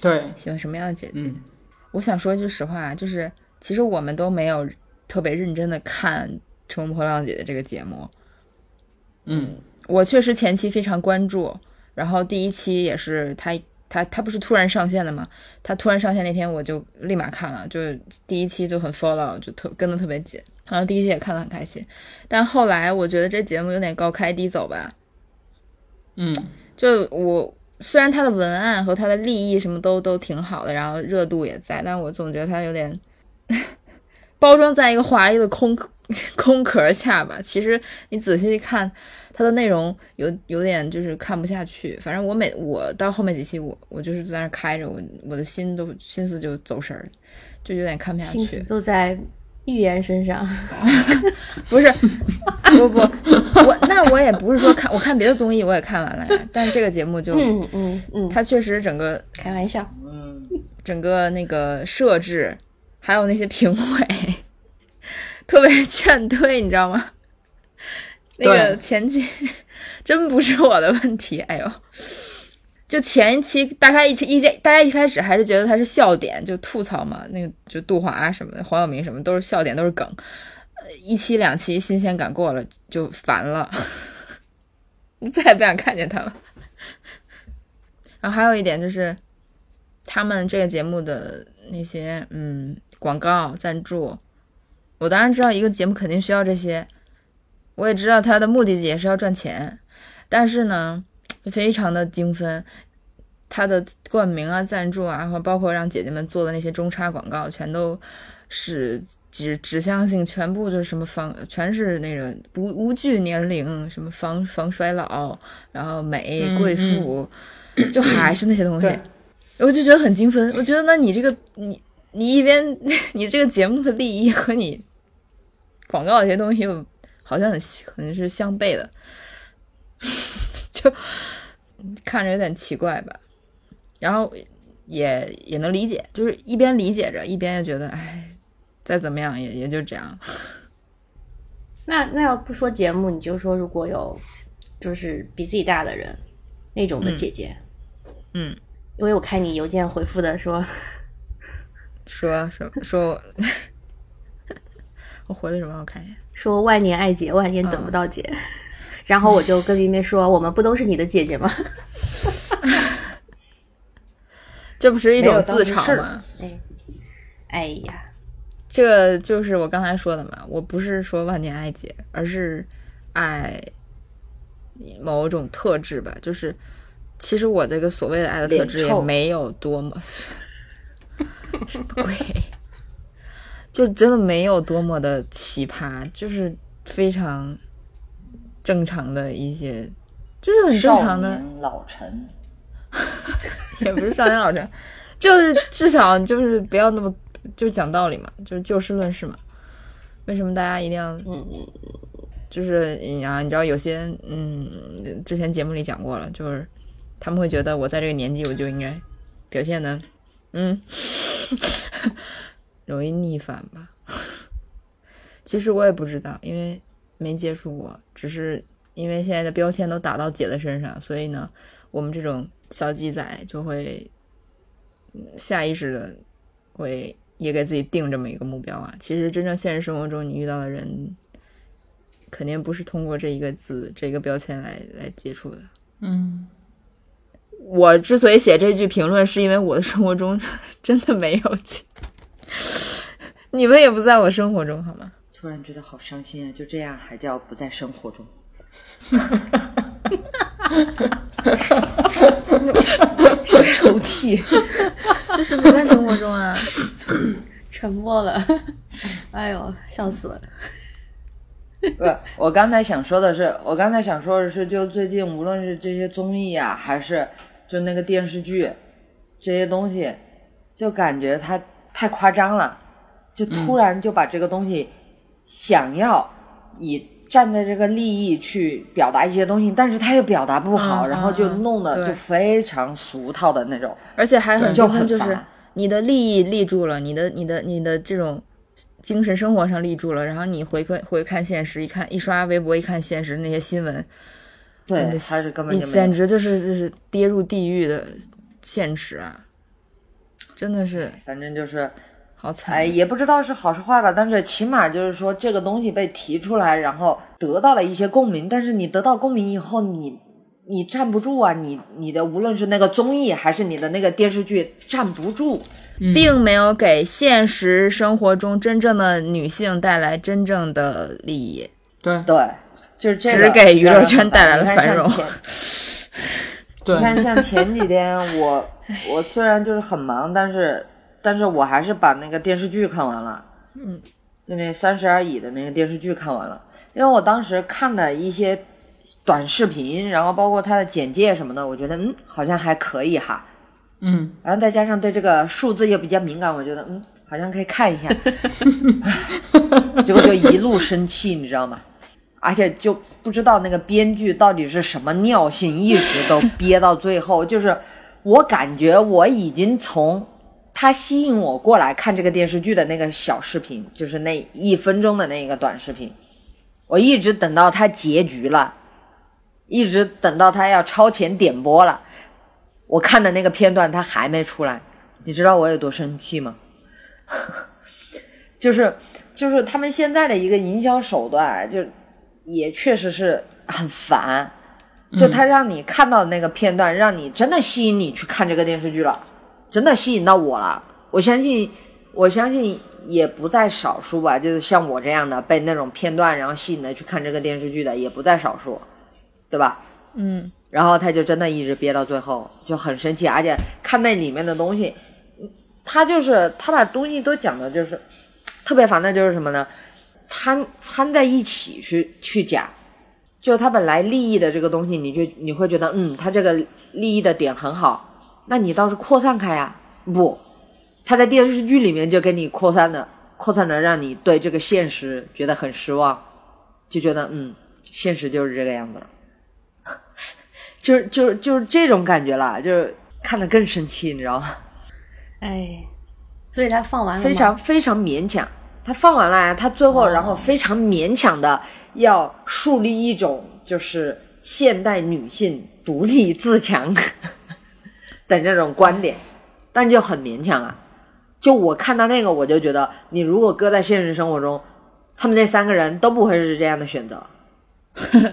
对，喜欢什么样的姐姐，我想说一句实话，就是其实我们都没有特别认真的看乘风破浪姐姐这个节目。我确实前期非常关注，然后第一期也是他不是突然上线的吗？他突然上线那天我就立马看了，就第一期就很 follow， 就跟得特别紧，然后第一期也看得很开心。但后来我觉得这节目有点高开低走吧。就我虽然他的文案和他的立意什么都挺好的，然后热度也在，但我总觉得他有点包装在一个华丽的空壳下吧，其实你仔细看它的内容有点就是看不下去。反正我到后面几期我就是在那开着，我的心思就走神，就有点看不下去，心思都在预言身上。不是那我也不是说看，我看别的综艺我也看完了呀，但这个节目就它确实整个开玩笑，整个那个设置还有那些评委特别劝退，你知道吗？那个前期真不是我的问题，哎呦！就前期大家一开始还是觉得他是笑点，就吐槽嘛，那个就杜华啊什么的，黄晓明什么都是笑点，都是梗。一期两期新鲜感过了就烦了，你再也不想看见他了。然后还有一点就是，他们这个节目的那些广告赞助。我当然知道一个节目肯定需要这些，我也知道他的目的也是要赚钱，但是呢非常的精分，他的冠名啊赞助啊，包括让姐姐们做的那些中插广告全都是指向性，全部就是什么全是那个无惧年龄，什么防衰老，然后美贵妇，就还是那些东西，我就觉得很精分。我觉得那你一边你这个节目的利益和你广告的这些东西好像很是相悖的，就看着有点奇怪吧。然后也能理解，就是一边理解着一边又觉得哎，再怎么样也就这样。那要不说节目，你就说如果有就是比自己大的人那种的姐姐，因为我看你邮件回复的说什么我回了什么？我看一下，说万年爱姐，万年等不到姐。然后我就跟咪咪说，我们不都是你的姐姐吗？这不是一种自嘲吗？哎呀，这个就是我刚才说的嘛，我不是说万年爱姐，而是爱某种特质吧。就是其实我这个所谓的爱的特质也没有多么什么鬼，就真的没有多么的奇葩，就是非常正常的一些，就是很正常的少年老成也不是少年老成就是至少就是不要那么就讲道理嘛，就是就事论事嘛。为什么大家一定要就是你知道有些之前节目里讲过了，就是他们会觉得我在这个年纪我就应该表现的容易逆反吧。其实我也不知道，因为没接触过，只是因为现在的标签都打到姐的身上，所以呢我们这种小鸡仔就会下意识的会也给自己定这么一个目标啊。其实真正现实生活中你遇到的人肯定不是通过这一个字这个标签来接触的。我之所以写这句评论是因为我的生活中真的没有姐，你们也不在我生活中好吗？突然觉得好伤心啊！就这样还叫不在生活中？抽泣，这是不在生活中啊！沉默了，哎呦，笑死了！不，我刚才想说的是，就最近无论是这些综艺啊，还是就那个电视剧这些东西，就感觉它太夸张了，就突然就把这个东西。想要以站在这个利益去表达一些东西，但是他又表达不好，然后就弄得就非常俗套的那种，而且还很就很就是你的利益立住了，你的这种精神生活上立住了，然后你回看现实，一刷微博，一看现实那些新闻，对，还是根本就没有，简直就是跌入地狱的现实啊！真的是，反正就是。好惨，哎，也不知道是好是坏吧，但是起码就是说这个东西被提出来，然后得到了一些共鸣。但是你得到共鸣以后，你站不住啊，你的无论是那个综艺还是你的那个电视剧站不住，并没有给现实生活中真正的女性带来真正的利益。对，就是这个只给娱乐圈带来了繁荣。对，你看像前几天我虽然就是很忙，但是我还是把那个电视剧看完了，那30而已的那个电视剧看完了，因为我当时看的一些短视频，然后包括它的简介什么的，我觉得好像还可以哈，然后再加上对这个数字也比较敏感，我觉得好像可以看一下，结果就一路生气，你知道吗？而且就不知道那个编剧到底是什么尿性，一直都憋到最后，就是我感觉我已经从。他吸引我过来看这个电视剧的那个小视频，就是那1分钟的那个短视频，我一直等到他结局了，一直等到他要超前点播了，我看的那个片段他还没出来，你知道我有多生气吗？就是他们现在的一个营销手段，就也确实是很烦，就他让你看到那个片段，让你真的吸引你去看这个电视剧了。真的吸引到我了，我相信也不在少数吧，就是像我这样的被那种片段然后吸引的去看这个电视剧的也不在少数，对吧？然后他就真的一直憋到最后，就很生气，而且看那里面的东西，他把东西都讲的就是特别烦的，就是什么呢？掺在一起去讲，就他本来利益的这个东西，你会觉得他这个利益的点很好。那你倒是扩散开呀，不，他在电视剧里面就给你扩散的让你对这个现实觉得很失望，就觉得现实就是这个样子了，就是这种感觉啦，就是看得更生气，你知道吗？哎，所以他放完了吗？非常非常勉强，他放完了呀，他最后然后非常勉强的要树立一种就是现代女性独立自强。等这种观点，但就很勉强啊！就我看到那个，我就觉得，你如果搁在现实生活中，他们那三个人都不会是这样的选择。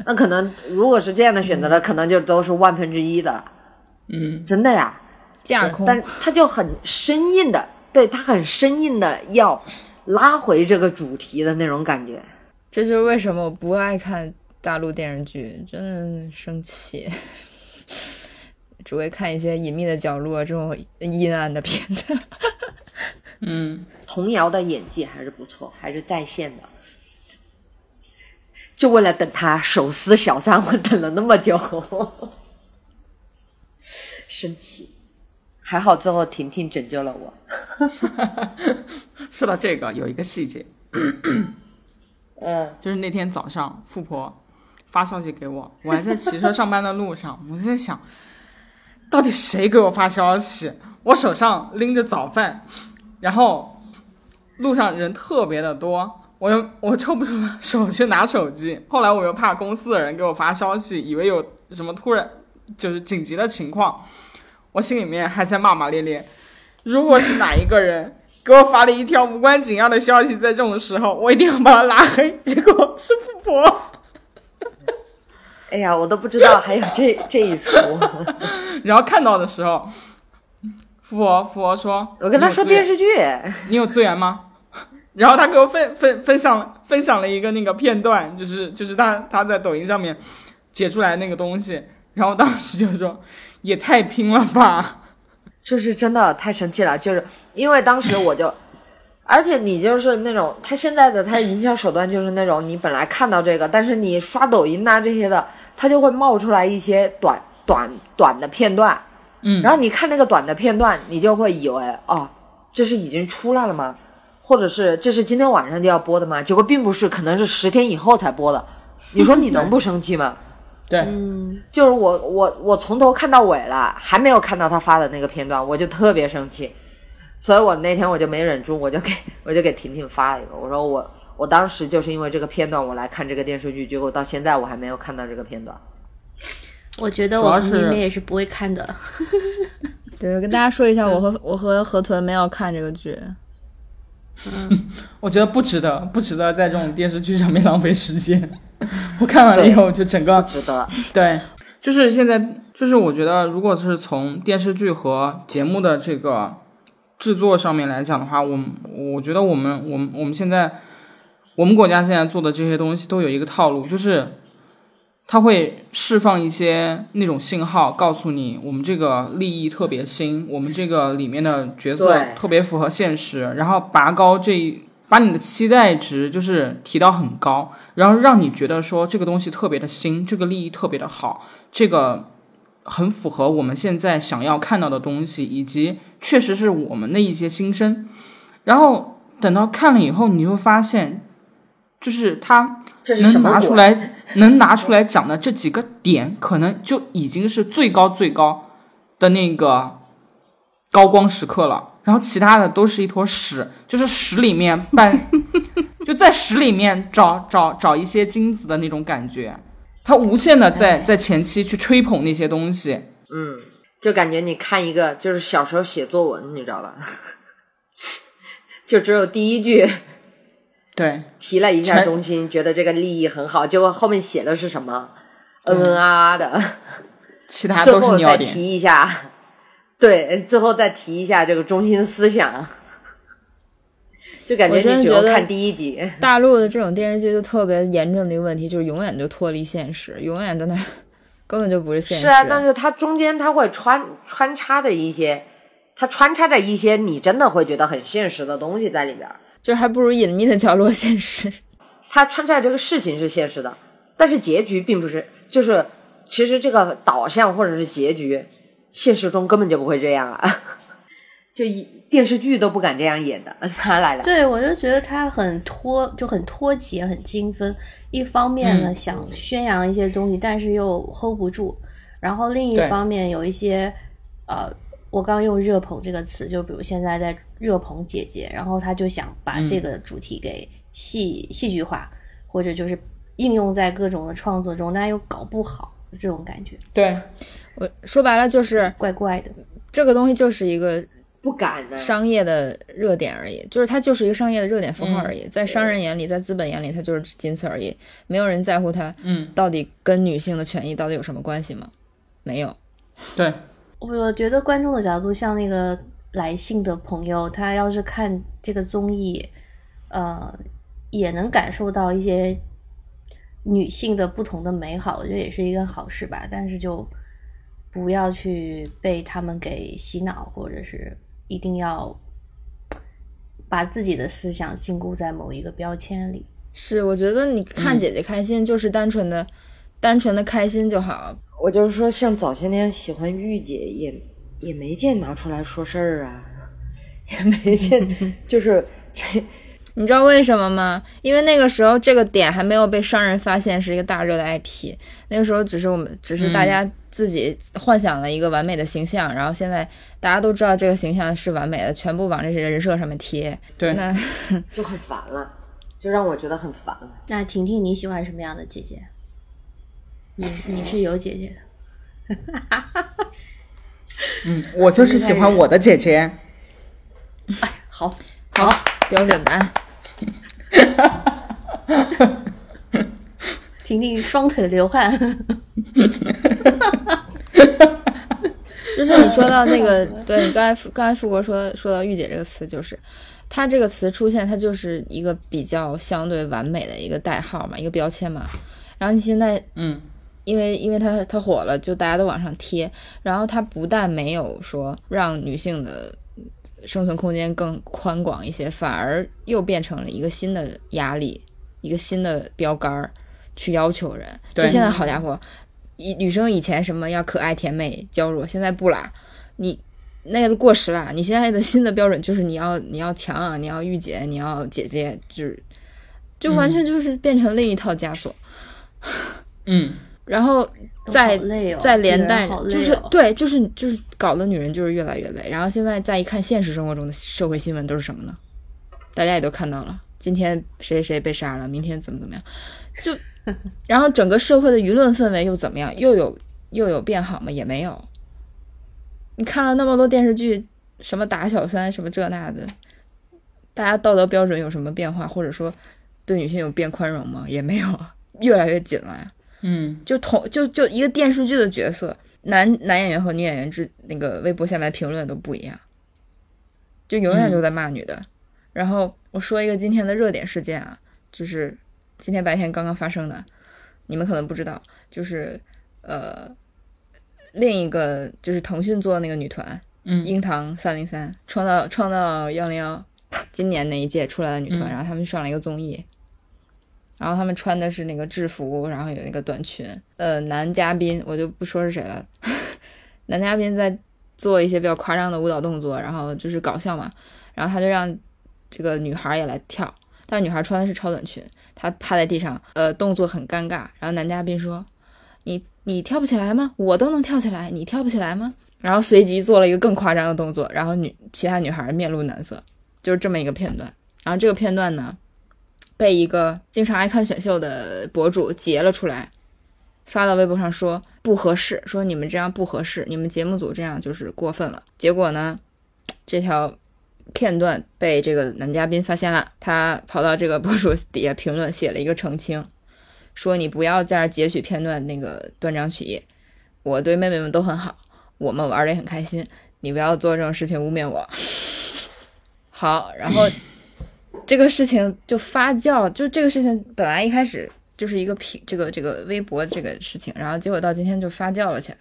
那可能如果是这样的选择了，可能就都是万分之一的。嗯，真的呀，架空。但他就很生硬的，对，他很生硬的要拉回这个主题的那种感觉。这就是为什么我不爱看大陆电视剧，真的生气。只会看一些隐秘的角落这种阴暗的片子。嗯，童瑶的演技还是不错，还是在线的。就为了等他手撕小三，我等了那么久，生气。还好最后婷婷拯救了我。说到这个，有一个细节，嗯，就是那天早上富婆发消息给我，我还在骑车上班的路上，我在想，到底谁给我发消息？我手上拎着早饭。然后路上人特别的多，我抽不出手去拿手机。后来我又怕公司的人给我发消息，以为有什么突然就是紧急的情况，我心里面还在骂骂咧咧。如果是哪一个人给我发了一条无关紧要的消息，在这种时候我一定要把他拉黑。结果是富婆。哎呀，我都不知道还有这一出。然后看到的时候。富婆说，我跟他说电视剧，你有资源吗？然后他给我分享了一个那个片段，就是他在抖音上面解出来那个东西，然后当时就说也太拼了吧，就是真的太神奇了，就是因为当时我就，而且你就是那种他现在的他营销手段就是那种你本来看到这个，但是你刷抖音啊这些的，他就会冒出来一些短的片段。嗯，然后你看那个短的片段，你就会以为哦，这是已经出来了吗？或者是这是今天晚上就要播的吗？结果并不是，可能是10天以后才播的。你说你能不生气吗？对，嗯，就是我从头看到尾了，还没有看到他发的那个片段，我就特别生气。所以我那天我就没忍住，我就给婷婷发了一个，我说我当时就是因为这个片段我来看这个电视剧，结果到现在我还没有看到这个片段。我觉得我们里面也是不会看的。对，跟大家说一下，我和河豚没有看这个剧。嗯，我觉得不值得在这种电视剧上面浪费时间。我看完了以后就整个不值得。对，就是现在就是我觉得，如果是从电视剧和节目的这个制作上面来讲的话，我觉得我们现在我们国家现在做的这些东西都有一个套路，就是。它会释放一些那种信号告诉你，我们这个利益特别新，我们这个里面的角色特别符合现实，然后拔高把你的期待值就是提到很高，然后让你觉得说这个东西特别的新，这个利益特别的好，这个很符合我们现在想要看到的东西，以及确实是我们的一些心声。然后等到看了以后，你会发现就是它能拿出来讲的这几个点，可能就已经是最高的那个高光时刻了。然后其他的都是一坨屎，就是屎里面就在屎里面找一些金子的那种感觉。他无限的在前期去吹捧那些东西，嗯，就感觉你看一个就是小时候写作文，你知道吧？就只有第一句。对，提了一下中心，觉得这个利益很好，结果后面写的是什么？的，其他都是尿点。最后再提一下，对，最后再提一下这个中心思想，就感觉你只能看第一集。大陆的这种电视剧就特别严重的一个问题，就是永远就脱离现实，永远在那根本就不是现实。是啊，但是它中间它会穿插着一些你真的会觉得很现实的东西在里边。就是还不如隐秘的角落现实，他穿插这个事情是现实的，但是结局并不是，就是其实这个导向或者是结局，现实中根本就不会这样啊，就电视剧都不敢这样演的，他来了。对，我就觉得他很脱节，很精分。一方面呢、想宣扬一些东西，但是又 hold 不住，然后另一方面有一些我刚用热捧这个词，就比如现在在热捧姐姐，然后他就想把这个主题给戏剧化，或者就是应用在各种的创作中，但又搞不好这种感觉。对，我说白了就是怪怪的，这个东西就是一个不敢的商业的热点而已，就是它就是一个商业的热点符号而已，在商人眼里，在资本眼里，它就是仅此而已，没有人在乎它到底跟女性的权益到底有什么关系吗？没有。对，我觉得观众的角度，像那个来信的朋友，他要是看这个综艺也能感受到一些女性的不同的美好，我觉得也是一个好事吧，但是就不要去被他们给洗脑，或者是一定要把自己的思想禁锢在某一个标签里。是，我觉得你看姐姐开心就是单纯的开心就好。我就是说像早些年喜欢御姐也没见拿出来说事儿啊，也没见就是你知道为什么吗？因为那个时候这个点还没有被商人发现是一个大热的 IP， 那个时候只是大家自己幻想了一个完美的形象，然后现在大家都知道这个形象是完美的，全部往这些人设上面贴，对，那就很烦了，就让我觉得很烦了。那婷婷你喜欢什么样的姐姐？你是有姐姐的我就是喜欢我的姐姐。哎，好标准答案。婷婷双腿流汗。就是你说到那个，对，刚才富国说到御姐这个词，就是它这个词出现，它就是一个比较相对完美的一个代号嘛，一个标签嘛。然后你现在因为它火了，就大家都往上贴，然后它不但没有说让女性的生存空间更宽广一些，反而又变成了一个新的压力，一个新的标杆去要求人。就现在好家伙，女生以前什么要可爱甜美娇弱，现在不啦，你那个过时啦，你现在的新的标准就是你要强啊，你要御姐，你要姐姐，就完全就是变成另一套枷锁。然后再连带就是对，就是搞的女人就是越来越累。然后现在再一看现实生活中的社会新闻都是什么呢？大家也都看到了，今天谁谁被杀了，明天怎么样，就然后整个社会的舆论氛围又怎么样，又有变好吗？也没有。你看了那么多电视剧，什么打小三，什么这那的，大家道德标准有什么变化，或者说对女性有变宽容吗？也没有，越来越紧了呀。就一个电视剧的角色，男演员和女演员那个微博下面评论都不一样，就永远就在骂女的。然后我说一个今天的热点事件啊，就是今天白天刚刚发生的，你们可能不知道，就是另一个就是腾讯做的那个女团，樱堂303创造101今年那一届出来的女团，然后他们上了一个综艺。然后他们穿的是那个制服，然后有那个短裙。男嘉宾我就不说是谁了，男嘉宾在做一些比较夸张的舞蹈动作，然后就是搞笑嘛。然后他就让这个女孩也来跳，但是女孩穿的是超短裙，她趴在地上，动作很尴尬。然后男嘉宾说：“你跳不起来吗？我都能跳起来，你跳不起来吗？”然后随即做了一个更夸张的动作，然后其他女孩面露难色，就是这么一个片段。然后这个片段呢，被一个经常爱看选秀的博主截了出来，发到微博上说不合适，说你们这样不合适，你们节目组这样就是过分了。结果呢，这条片段被这个男嘉宾发现了，他跑到这个博主底下评论写了一个澄清，说你不要在这截取片段那个断章取义，我对妹妹们都很好，我们玩得也很开心，你不要做这种事情污蔑我。好，然后这个事情就发酵，就这个事情本来一开始就是一个这个微博这个事情，然后结果到今天就发酵了起来，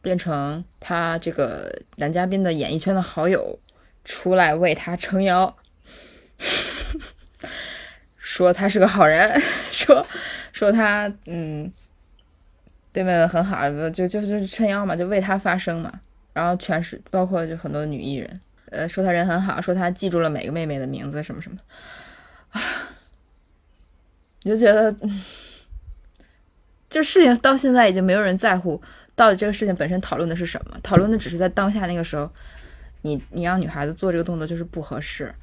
变成他这个男嘉宾的演艺圈的好友出来为他撑腰，说他是个好人，说他对妹妹很好，就是撑腰嘛，就为他发声嘛。然后全是包括就很多女艺人。说他人很好，说他记住了每个妹妹的名字什么什么啊，你就觉得这事情到现在已经没有人在乎到底这个事情本身讨论的是什么，讨论的只是在当下那个时候你让女孩子做这个动作就是不合适，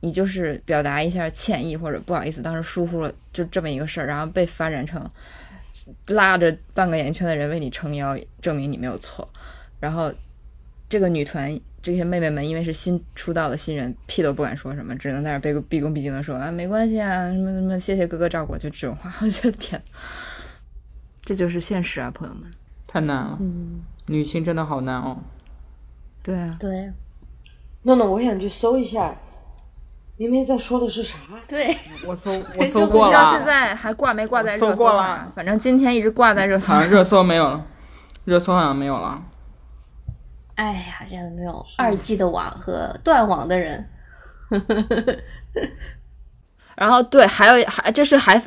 你就是表达一下歉意或者不好意思当时疏忽了，就这么一个事儿，然后被发展成拉着半个演艺圈的人为你撑腰证明你没有错。然后这个女团这些妹妹们因为是新出道的新人，屁都不敢说什么，只能在那儿毕恭毕敬的说啊没关系啊什么什么谢谢哥哥照顾，就这种话，我觉得天，这就是现实啊，朋友们，太难了，女性真的好难哦。对啊，对。诺诺，我想去搜一下，明明在说的是啥？对，我搜过了，不知道现在还挂没挂在热搜、啊、过了，反正今天一直挂在热搜，好像热搜没有了，热搜好像没有了。哎呀，现在没有2G 的网和断网的人。然后对，还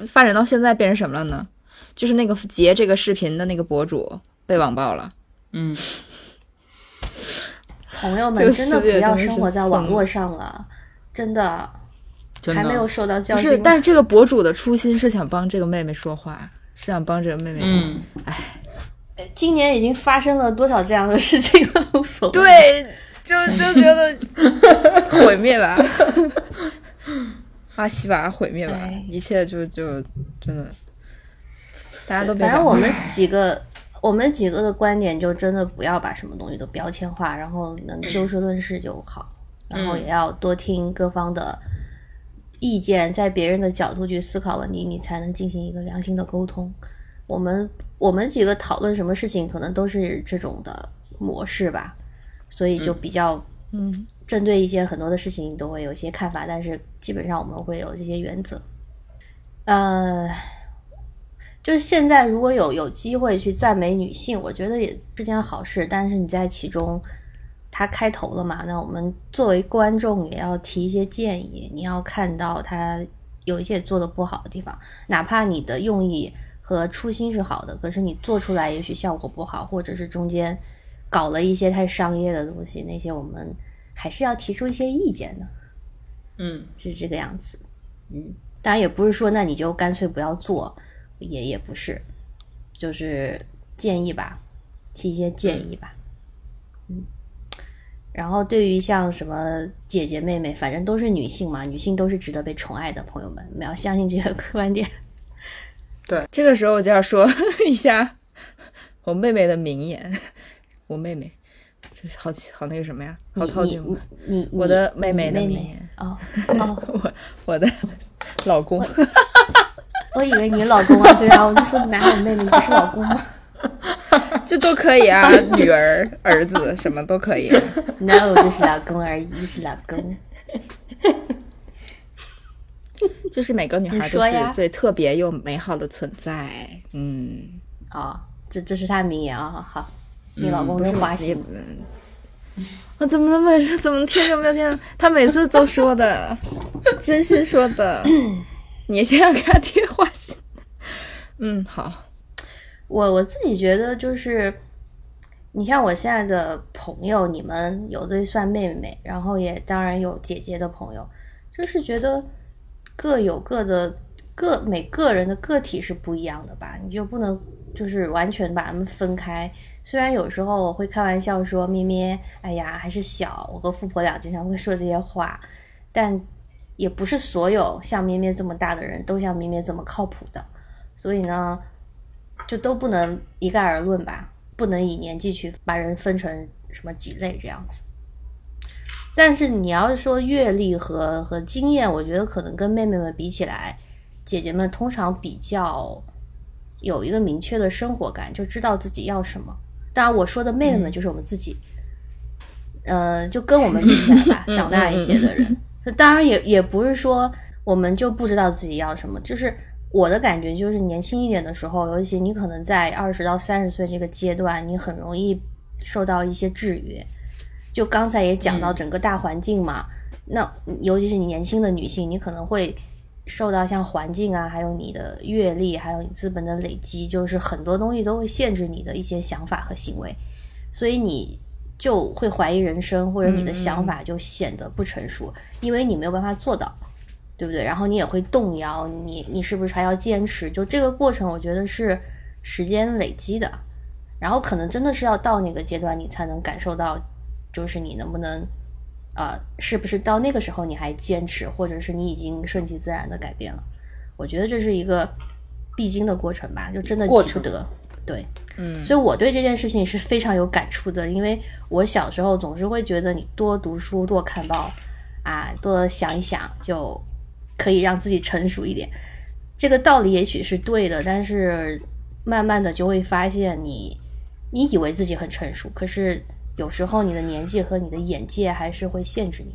发展到现在变成什么了呢？就是那个截这个视频的那个博主被网暴了。嗯，朋友们真的不要生活在网络上了。真的还没有受到教育，是，但是这个博主的初心是想帮这个妹妹说话，是想帮这个妹妹。嗯，哎，今年已经发生了多少这样的事情了，无所谓。对，就觉得毁灭吧，阿西吧，毁灭吧，一切就真的，大家都别讲。反正我们几个的观点就真的不要把什么东西都标签化，然后能就事论事就好。然后也要多听各方的意见，在别人的角度去思考问题，你才能进行一个良性的沟通。我们几个讨论什么事情可能都是这种的模式吧，所以就比较针对一些很多的事情都会有一些看法，但是基本上我们会有这些原则。就是现在如果有机会去赞美女性，我觉得也是件好事，但是你在其中他开头了嘛，那我们作为观众也要提一些建议，你要看到他有一些做的不好的地方，哪怕你的用意和初心是好的，可是你做出来也许效果不好，或者是中间搞了一些太商业的东西，那些我们还是要提出一些意见的。是这个样子。当然也不是说那你就干脆不要做，也不是，就是建议吧，提一些建议吧。然后对于像什么姐姐妹妹，反正都是女性嘛，女性都是值得被宠爱的，朋友们，你们要相信这个观点。对，这个时候我就要说一下我妹妹的名言，我妹妹好那个什么呀，好套近乎。我的妹妹的名言哦，我的老公。我以为你老公啊，对啊，我就说哪有妹妹，你不是老公吗？这都可以啊，女儿、儿子什么都可以。No， 就是老公而已，就是老公。就是每个女孩都是最特别又美好的存在。这是她的名言啊。好，你老公是花心。我怎么那么听着没有听？他每次都说的，真心说的。你先要给他贴花心。好。我自己觉得就是，你像我现在的朋友，你们有的算妹妹，然后也当然有姐姐的朋友，就是觉得各有各的每个人的个体是不一样的吧，你就不能就是完全把他们分开。虽然有时候我会开玩笑说咩咩，哎呀还是小，我和富婆俩经常会说这些话，但也不是所有像咩咩这么大的人都像咩咩这么靠谱的，所以呢。就都不能一概而论吧，不能以年纪去把人分成什么几类这样子。但是你要是说阅历和经验，我觉得可能跟妹妹们比起来，姐姐们通常比较有一个明确的生活感，就知道自己要什么。当然我说的妹妹们就是我们自己，就跟我们比起来吧，长大一些的人，当然也不是说我们就不知道自己要什么，就是。我的感觉就是年轻一点的时候，尤其你可能在20到30岁这个阶段，你很容易受到一些制约。就刚才也讲到整个大环境嘛，那尤其是你年轻的女性，你可能会受到像环境啊，还有你的阅历，还有你资本的累积，就是很多东西都会限制你的一些想法和行为，所以你就会怀疑人生，或者你的想法就显得不成熟，因为你没有办法做到。对不对？然后你也会动摇，你是不是还要坚持？就这个过程，我觉得是时间累积的，然后可能真的是要到那个阶段，你才能感受到，就是你能不能，是不是到那个时候你还坚持，或者是你已经顺其自然的改变了？我觉得这是一个必经的过程吧，就真的急不得。对，嗯，所以我对这件事情是非常有感触的，因为我小时候总是会觉得你多读书多看报啊，多想一想就可以让自己成熟一点，这个道理也许是对的，但是慢慢的就会发现你以为自己很成熟，可是有时候你的年纪和你的眼界还是会限制你，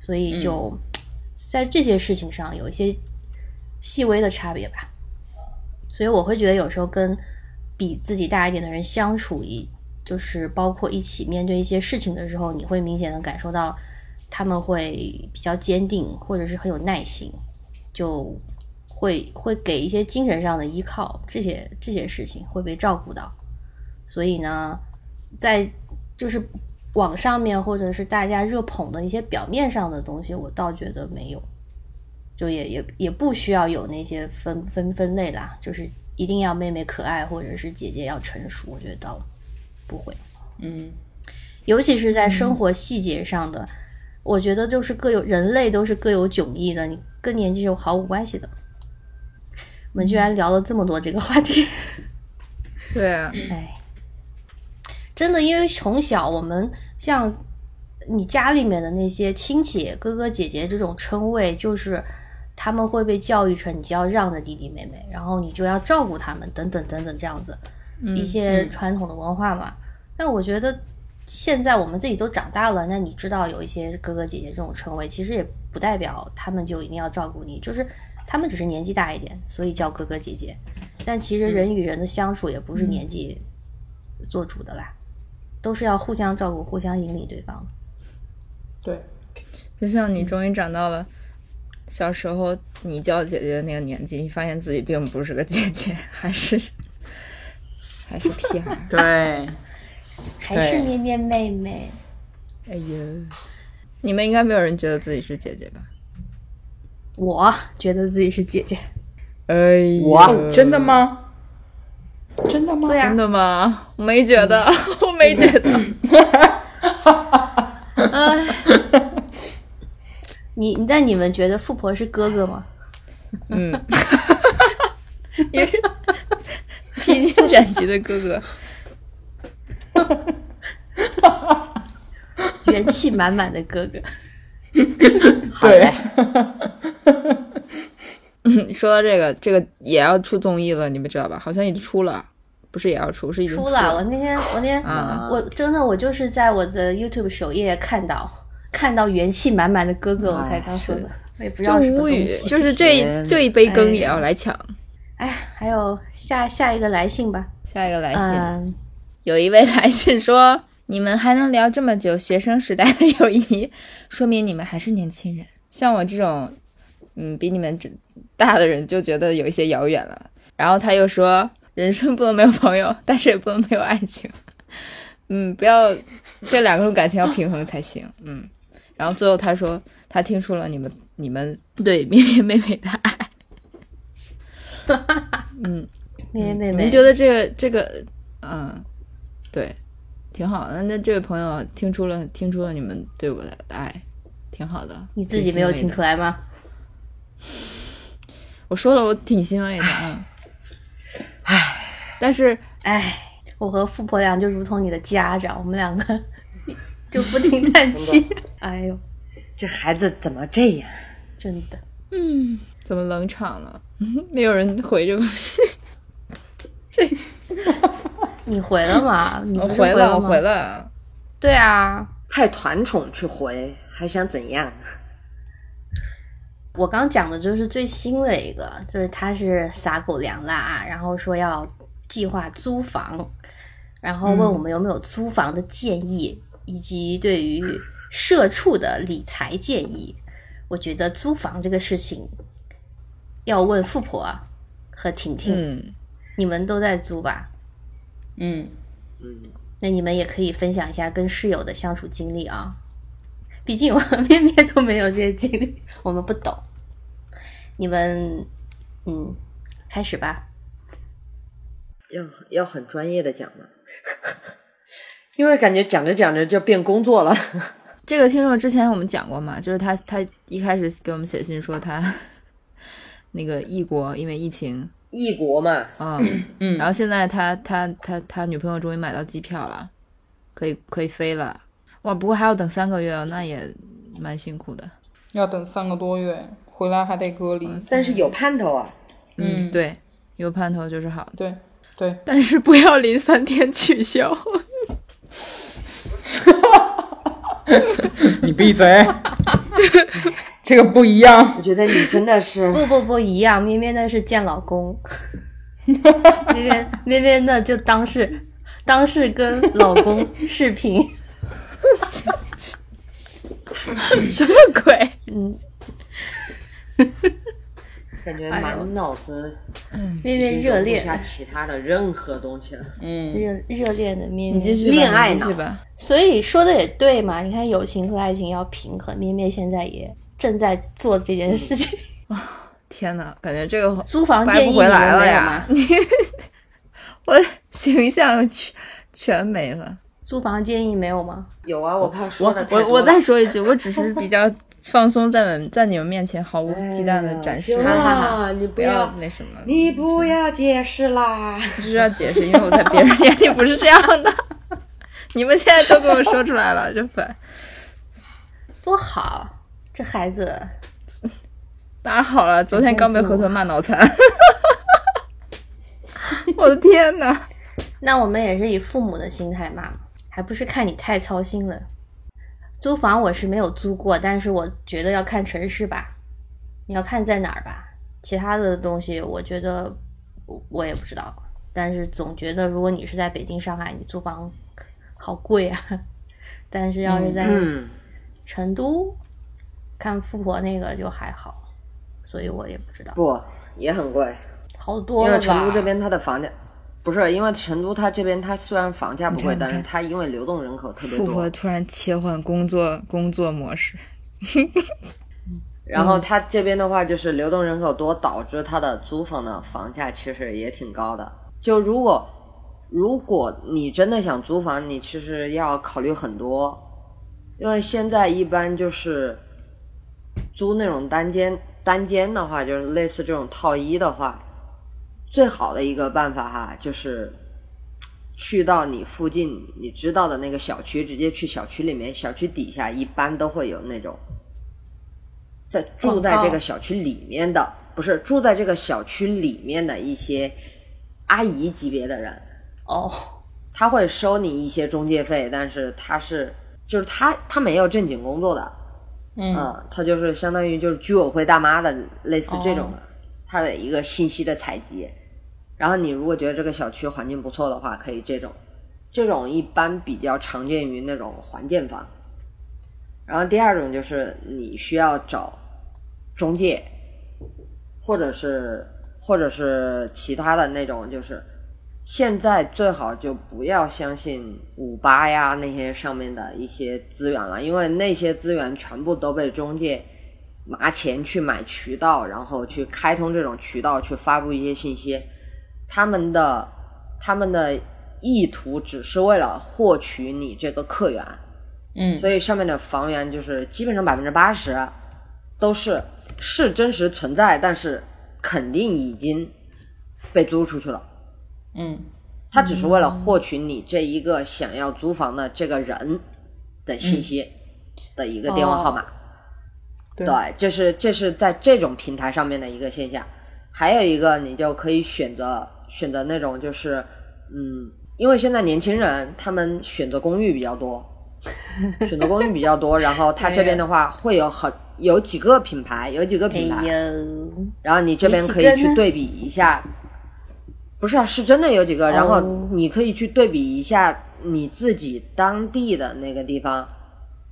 所以就在这些事情上有一些细微的差别吧。所以我会觉得有时候跟比自己大一点的人相处，就是包括一起面对一些事情的时候，你会明显的感受到他们会比较坚定，或者是很有耐心，就会给一些精神上的依靠，这些事情会被照顾到。所以呢，在就是网上面或者是大家热捧的一些表面上的东西，我倒觉得没有，就也不需要有那些分类啦，就是一定要妹妹可爱或者是姐姐要成熟，我觉得倒不会。嗯，尤其是在生活细节上的，我觉得就是人类都是各有迥异的，你跟年纪是毫无关系的。我们居然聊了这么多这个话题。对啊，哎，真的，因为从小我们像你家里面的那些亲戚哥哥姐姐这种称谓，就是他们会被教育成你就要让着弟弟妹妹，然后你就要照顾他们等等等等，这样子一些传统的文化嘛。但我觉得现在我们自己都长大了，那你知道有一些哥哥姐姐这种称谓，其实也不代表他们就一定要照顾你，就是他们只是年纪大一点所以叫哥哥姐姐，但其实人与人的相处也不是年纪做主的啦，都是要互相照顾互相引领对方。对，就像你终于长到了小时候你叫姐姐的那个年纪，你发现自己并不是个姐姐，还是屁孩。对，还是咩咩妹妹。哎呦，你们应该没有人觉得自己是姐姐吧？我觉得自己是姐姐。哎，我真的吗？真的吗？对啊，真的吗？我没觉得，我没觉得。那你们觉得富婆是哥哥吗？嗯，也是披荆斩棘的哥哥，元气满满的哥哥。对，说到这个也要出综艺了，你们知道吧？好像已经出了。不是也要出，是已经出了。我那天、啊、我真的我就是在我的 YouTube 首页看到元气满满的哥哥，我才刚说的，我也不知道什么东西，就是这一杯羹也要来抢。哎，还有下一个来信吧，下一个来信、有一位来信说：“你们还能聊这么久学生时代的友谊，说明你们还是年轻人。像我这种，比你们大的人就觉得有一些遥远了。”然后他又说。人生不能没有朋友，但是也不能没有爱情。不要，这两种感情要平衡才行。然后最后他说，他听出了你们对咩咩妹妹的爱。咩咩妹妹，你觉得这个，对，挺好的。那这位朋友听出了你们对我的爱，挺好的。你自己没有听出来吗？我说了，我挺欣慰的。但是我和富婆俩就如同你的家长，我们两个就不停叹气。哎呦，这孩子怎么这样？真的，怎么冷场了？没有人回这个信。这你回了吗？我回了，我回了。对啊，太团宠去回，还想怎样？我刚讲的就是最新的一个，就是他是撒狗粮啦，然后说要计划租房，然后问我们有没有租房的建议，以及对于社畜的理财建议。我觉得租房这个事情要问富婆和婷婷，你们都在租吧？那你们也可以分享一下跟室友的相处经历啊，毕竟我和咩咩都没有这些经历，我们不懂。你们，开始吧。要很专业的讲吗？因为感觉讲着讲着就变工作了。这个听众之前我们讲过嘛，就是他一开始给我们写信说他那个异国因为疫情异国嘛，嗯，然后现在他女朋友终于买到机票了，可以飞了，哇！不过还要等3个月哦，那也蛮辛苦的，要等3个多月，回来还得隔离，但是有盼头啊，嗯，对，有盼头就是好，对对，但是不要临3天取消，你闭嘴。这个不一样，我觉得你真的是不一样。咩咩那是见老公，咩咩那就当是跟老公视频，什么鬼？嗯，感觉满脑子咩咩热恋，下其他的任何东西了。嗯，热恋的咩咩，你继续恋爱去吧。所以说的也对嘛，你看友情和爱情要平衡，咩咩现在也正在做这件事情。天哪，感觉这个租房建议回来了呀！我形象全没了。租房建议没有吗？有啊，我怕说的太多了。我再说一句，我只是比较放松，在你们面前毫无忌惮的展示。哈，你不要那什么，你不要解释啦！就是要解释，因为我在别人眼里不是这样的。你们现在都跟我说出来了，真烦。多好。这孩子打好了，昨天刚被河豚骂脑残。我的天哪，那我们也是以父母的心态骂，还不是看你太操心了。租房我是没有租过，但是我觉得要看城市吧，你要看在哪儿吧，其他的东西我觉得我也不知道，但是总觉得如果你是在北京上海，你租房好贵啊，但是要是在成都看富婆那个就还好，所以我也不知道，不也很贵，好多了吧。因为成都这边它的房价不是，因为成都它这边它虽然房价不贵，但是它因为流动人口特别多。富婆突然切换工作模式，然后它这边的话就是流动人口多，导致它的租房的房价其实也挺高的。就如果你真的想租房，你其实要考虑很多，因为现在一般就是。租那种单间的话，就是类似这种套一的话，最好的一个办法哈，就是去到你附近你知道的那个小区，直接去小区里面，小区底下一般都会有那种在住在这个小区里面的，不是住在这个小区里面的一些阿姨级别的人哦，他会收你一些中介费，但是他没有正经工作的。嗯，他就是相当于就是居委会大妈的类似这种的，他的一个信息的采集。然后你如果觉得这个小区环境不错的话，可以这种一般比较常见于那种环建房。然后第二种就是你需要找中介，或者是其他的那种，就是现在最好就不要相信58呀那些上面的一些资源了，因为那些资源全部都被中介拿钱去买渠道，然后去开通这种渠道，去发布一些信息。他们的意图只是为了获取你这个客源。嗯，所以上面的房源就是基本上 80% 都是真实存在，但是肯定已经被租出去了。嗯，他只是为了获取你这一个想要租房的这个人的信息的一个电话号码。对，这是在这种平台上面的一个现象。还有一个，你就可以选择那种就是因为现在年轻人他们选择公寓比较多，然后他这边的话会有有几个品牌，然后你这边可以去对比一下。不是啊，是真的有几个，然后你可以去对比一下你自己当地的那个地方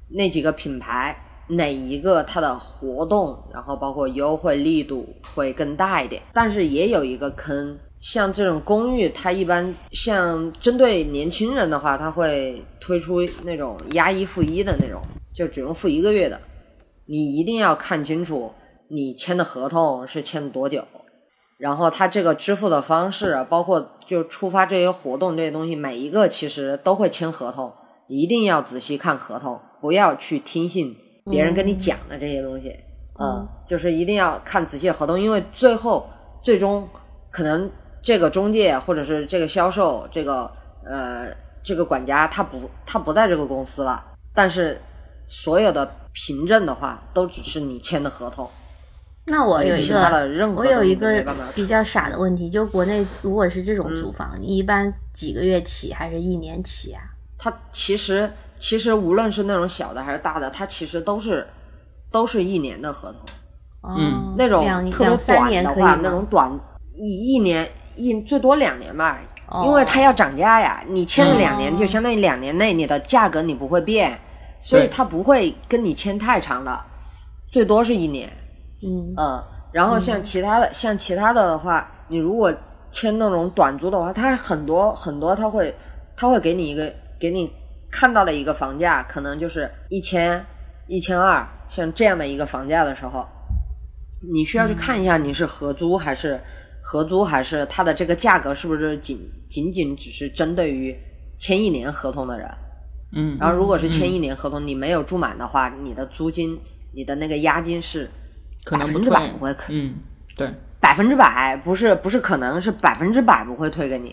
那几个品牌，哪一个它的活动然后包括优惠力度会更大一点。但是也有一个坑，像这种公寓它一般像针对年轻人的话，它会推出那种押一付一的那种，就只用付1个月的，你一定要看清楚你签的合同是签多久，然后他这个支付的方式，包括就触发这些活动这些东西，每一个其实都会签合同，一定要仔细看合同，不要去听信别人跟你讲的这些东西。就是一定要看仔细合同，因为最终可能这个中介或者是这个销售这个管家他不在这个公司了，但是所有的凭证的话都只是你签的合同。那我有一个比较傻的问题，就国内如果是这种租房、一般几个月起还是一年起啊？它其实无论是那种小的还是大的，它其实都是一年的合同。嗯，那种特别短的话，那种短一年最多2年吧、哦，因为它要涨价呀。你签了2年，就相当于2年内你的价格你不会变，所以它不会跟你签太长的，最多是1年。嗯，然后像其他的的话，你如果签那种短租的话，它很多很多，它会给你看到了一个房价，可能就是1000、1200，像这样的一个房价的时候，你需要去看一下你是合租还是它的这个价格是不是仅仅只是针对于签1年合同的人。嗯，然后如果是签1年合同、你没有住满的话，你的租金你的那个押金是100%不会退，对，100%不是可能是100%不会退给你。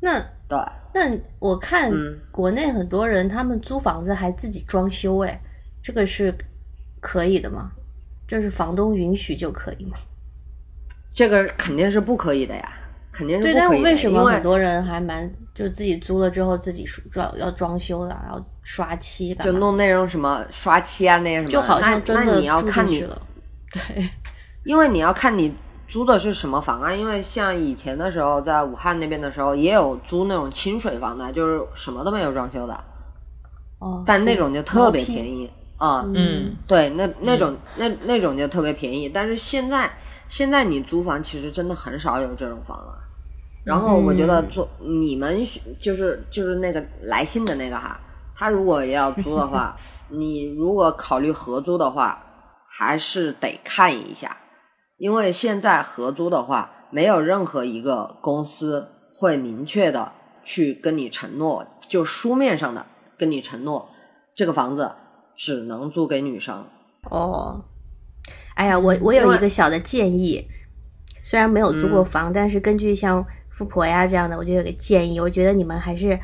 那对，那我看国内很多人他们租房子还自己装修，哎，这个是可以的吗？就是房东允许就可以吗？这个肯定是不可以的呀，肯定是不可以的。对，但为什么很多人还就是自己租了之后自己要装修的，然后刷漆的，就弄那种什么刷漆啊那些什么，就好像真的那你要看你了，对，因为你要看你租的是什么房啊。因为像以前的时候在武汉那边的时候也有租那种清水房的，就是什么都没有装修的，哦，但那种就特别便宜啊。对，那种就特别便宜。但是现在你租房其实真的很少有这种房了。然后我觉得你们就是那个来信的那个哈，他如果要租的话，你如果考虑合租的话，还是得看一下，因为现在合租的话，没有任何一个公司会明确的去跟你承诺，就书面上的跟你承诺，这个房子只能租给女生。哦，哎呀，我有一个小的建议，虽然没有租过房，但是根据像富婆呀这样的，我就有个建议，我觉得你们还是，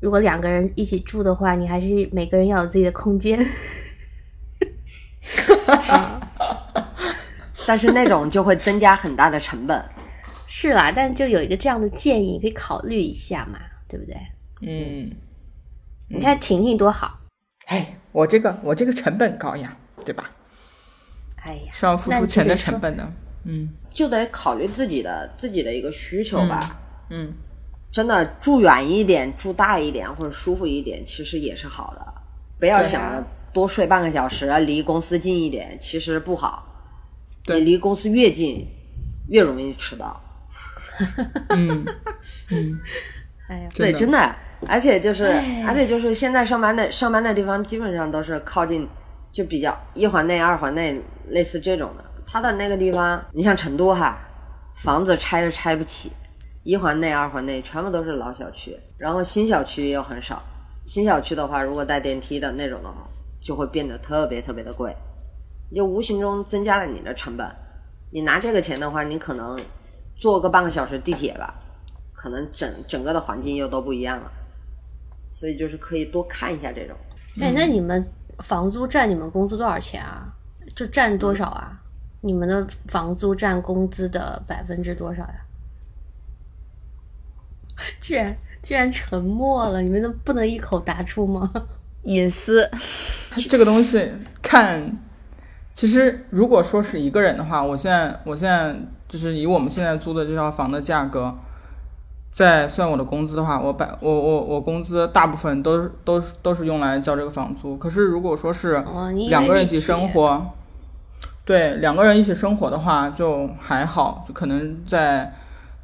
如果2个人一起住的话，你还是每个人要有自己的空间。但是那种就会增加很大的成本。是啦，但就有一个这样的建议，可以考虑一下嘛，对不对？你看婷婷多好。哎，我这个成本高呀，对吧？哎呀，是要付出钱的成本呢。就得考虑自己的一个需求吧。真的住远一点住大一点或者舒服一点其实也是好的，不要想着多睡半个小时，离公司近一点其实不好。对，你离公司越近越容易迟到。哎呀，对，真的。而且就是现在上班的地方基本上都是靠近，就比较1环内2环内类似这种的。他的那个地方，你像成都哈，房子拆又拆不起，1环内2环内全部都是老小区，然后新小区又很少。新小区的话，如果带电梯的那种的话，就会变得特别特别的贵，你就无形中增加了你的成本。你拿这个钱的话，你可能坐个半个小时地铁吧，可能整个的环境又都不一样了。所以就是可以多看一下这种。哎，那你们房租占你们工资多少钱啊？就占多少啊？你们的房租占工资的多少呀？居然沉默了，你们都不能一口答出吗？隐私这个东西看，其实如果说是一个人的话，我现在就是以我们现在租的这套房的价格，再算我的工资的话，我工资大部分都是用来交这个房租。可是如果说是2个人一起生活，对，2个人一起生活的话就还好，就可能在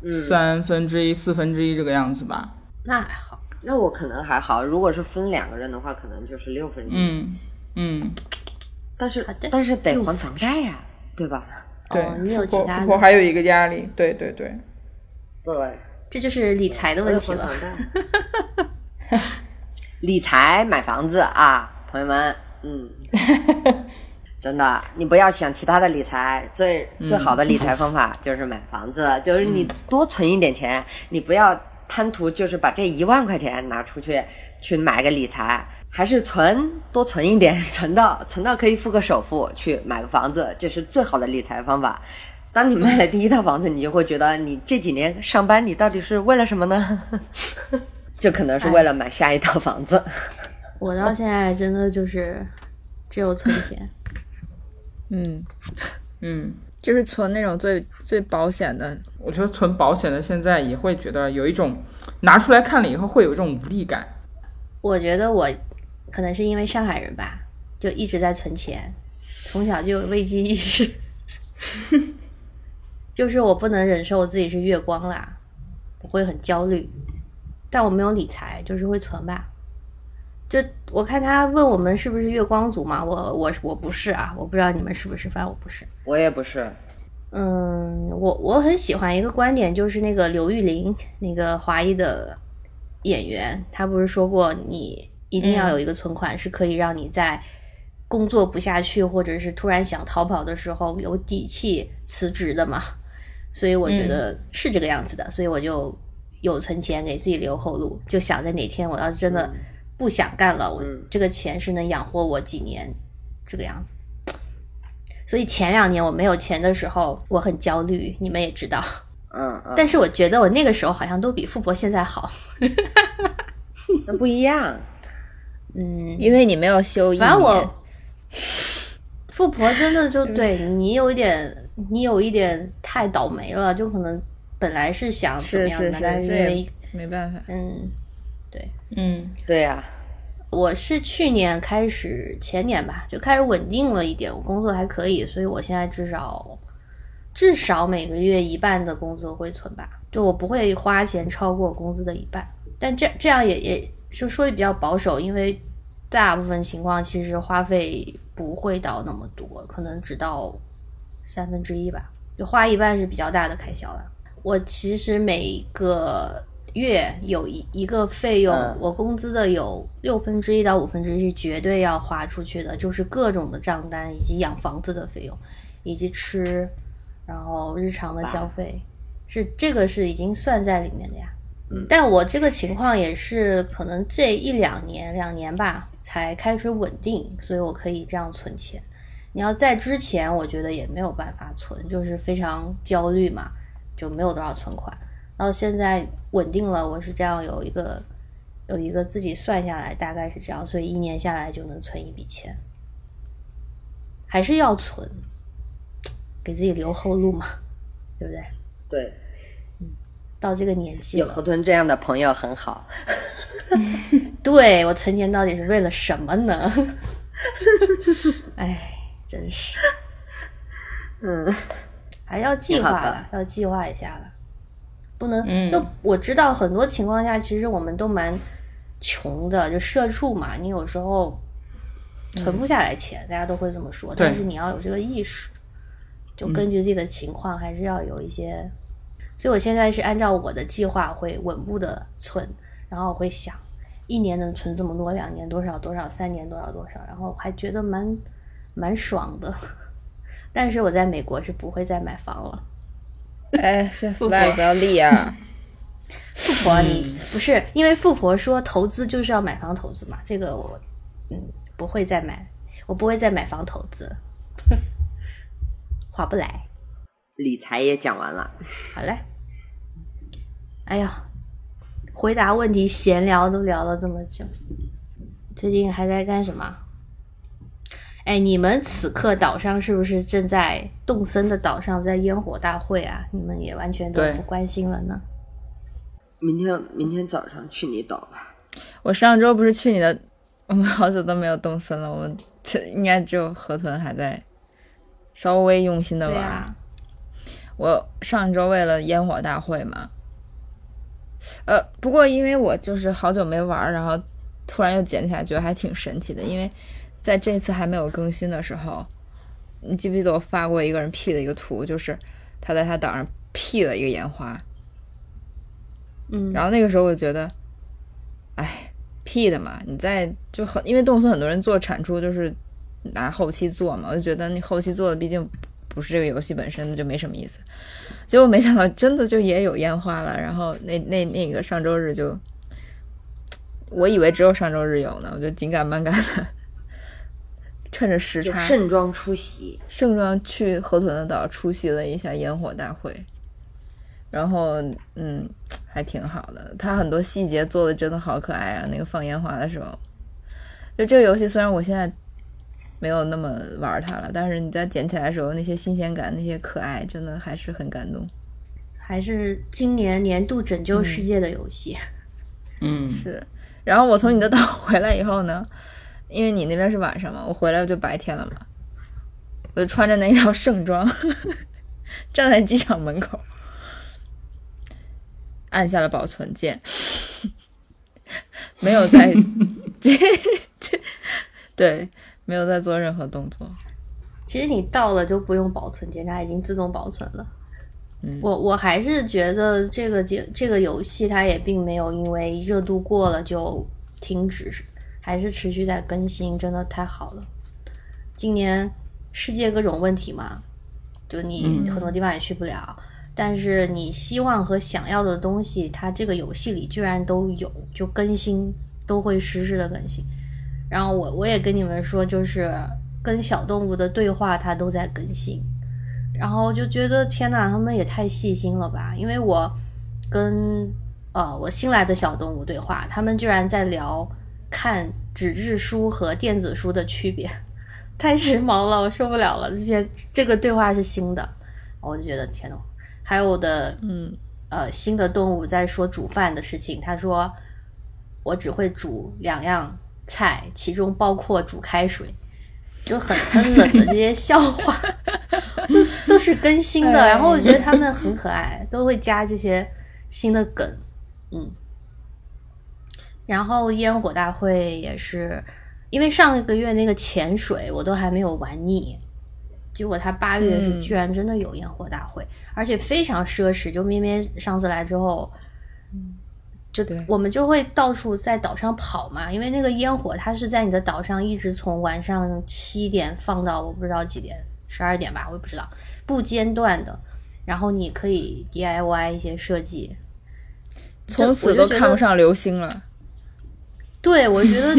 1/3、1/4这个样子吧。那还好，那我可能还好。如果是分2个人的话，可能就是1/6。但是得还房贷呀，对吧？对，你有其他，富婆还有一个压力，对，这就是理财的问题了。理财买房子啊，朋友们，真的，你不要想其他的理财，最好的理财方法就是买房子，就是你多存一点钱，你不要贪图就是把这1万块钱拿出去买个理财，还是多存一点，存到可以付个首付去买个房子，这是最好的理财方法。当你卖了第一套房子，你就会觉得你这几年上班你到底是为了什么呢？就可能是为了买下一套房子。我到现在真的就是只有存钱。就是存那种最保险的。我觉得存保险的现在也会觉得有一种拿出来看了以后会有一种无力感。我觉得我可能是因为上海人吧，就一直在存钱，从小就有危机意识。就是我不能忍受我自己是月光啦，我会很焦虑，但我没有理财，就是会存吧。就我看他问我们是不是月光族嘛，我不是啊，我不知道你们是不是，反正我不是，我也不是。我很喜欢一个观点，就是那个刘玉玲，那个华裔的演员，他不是说过你一定要有一个存款，是可以让你在工作不下去或者是突然想逃跑的时候有底气辞职的嘛，所以我觉得是这个样子的，所以我就有存钱给自己留后路，就想着哪天我要是真的不想干了，我这个钱是能养活我几年这个样子。所以前2年我没有钱的时候我很焦虑，你们也知道，但是我觉得我那个时候好像都比富婆现在好。那不一样，因为你没有休1年。反正我富婆真的就对你有一点太倒霉了，就可能本来是想怎么样的，但是因为没办法。对啊，我是前年吧就开始稳定了一点，我工作还可以，所以我现在至少每个月一半的工资会存吧，就我不会花钱超过工资的一半，但这样也就说的比较保守，因为大部分情况其实花费不会到那么多，可能只到1/3吧，就花一半是比较大的开销了。我其实每个月有一个费用，我工资的有1/6到1/5是绝对要花出去的，就是各种的账单以及养房子的费用以及吃，然后日常的消费，是这个是已经算在里面的呀。但我这个情况也是可能这2年吧才开始稳定，所以我可以这样存钱。你要在之前我觉得也没有办法存，就是非常焦虑嘛，就没有多少存款。到现在稳定了，我是这样有一个自己算下来大概是这样，所以1年下来就能存一笔钱。还是要存，给自己留后路嘛，对不对？对。到这个年纪有河豚这样的朋友很好。对，我存钱到底是为了什么呢？哎，真是，还要计划了，要计划一下了，不能。那我知道很多情况下，其实我们都蛮穷的，就社畜嘛，你有时候存不下来钱，大家都会这么说。但是你要有这个意识，就根据自己的情况，还是要有一些。所以我现在是按照我的计划会稳步的存，然后我会想1年能存这么多，2年多少，3年多少，然后还觉得蛮爽的。但是我在美国是不会再买房了。哎，这flag不要立啊！富婆你不是，因为富婆说投资就是要买房投资嘛，这个我不会再买房投资，划不来。理财也讲完了，好嘞。哎呀，回答问题闲聊都聊了这么久，最近还在干什么？哎，你们此刻岛上是不是正在动森的岛上在烟火大会啊？你们也完全都不关心了呢。明天早上去你岛吧。我上周不是去你的，我们好久都没有动森了，我们应该只有河豚还在稍微用心的玩。对啊，我上周为了烟火大会嘛，不过因为我就是好久没玩，然后突然又捡起来，觉得还挺神奇的。因为在这次还没有更新的时候，你记不记得我发过一个人 P 的一个图，就是他在他岛上 P 了一个烟花，然后那个时候我觉得，哎，P 的嘛，你在就很因为动森很多人做产出就是拿后期做嘛，我就觉得你后期做的毕竟不是这个游戏本身的，就没什么意思。结果没想到真的就也有烟花了，然后那个上周日就，我以为只有上周日有呢，我就紧赶慢赶的，趁着时差盛装出席，盛装去河豚的岛出席了一下烟火大会，然后还挺好的，他很多细节做的真的好可爱啊，那个放烟花的时候，就这个游戏虽然我现在没有那么玩它了，但是你在捡起来的时候那些新鲜感那些可爱真的还是很感动，还是今年年度拯救世界的游戏。是。然后我从你的岛回来以后呢，因为你那边是晚上嘛，我回来就白天了嘛，我就穿着那一套盛装站在机场门口按下了保存键没有在对，没有在做任何动作。其实你到了就不用保存键，它已经自动保存了。我还是觉得这个游戏它也并没有因为热度过了就停止，还是持续在更新，真的太好了。今年世界各种问题嘛，就你很多地方也去不了，但是你希望和想要的东西它这个游戏里居然都有，就更新都会实时的更新。然后我也跟你们说，就是跟小动物的对话它都在更新，然后就觉得天哪，他们也太细心了吧。因为我跟我新来的小动物对话，他们居然在聊看纸质书和电子书的区别，太时髦了，我受不了了。之前这个对话是新的，我就觉得天哪。还有我的新的动物在说煮饭的事情，他说我只会煮两样菜，其中包括煮开水，就很冷的这些笑话这都是更新的，然后我觉得他们很可爱，都会加这些新的梗。然后烟火大会也是，因为上一个月那个潜水我都还没有玩腻，结果他8月是居然真的有烟火大会，而且非常奢侈。就咩咩上次来之后就我们就会到处在岛上跑嘛，因为那个烟火它是在你的岛上一直从晚上7点放到我不知道几点，12点吧，我也不知道，不间断的。然后你可以 DIY 一些设计，从此都看不上流星了。对，我觉得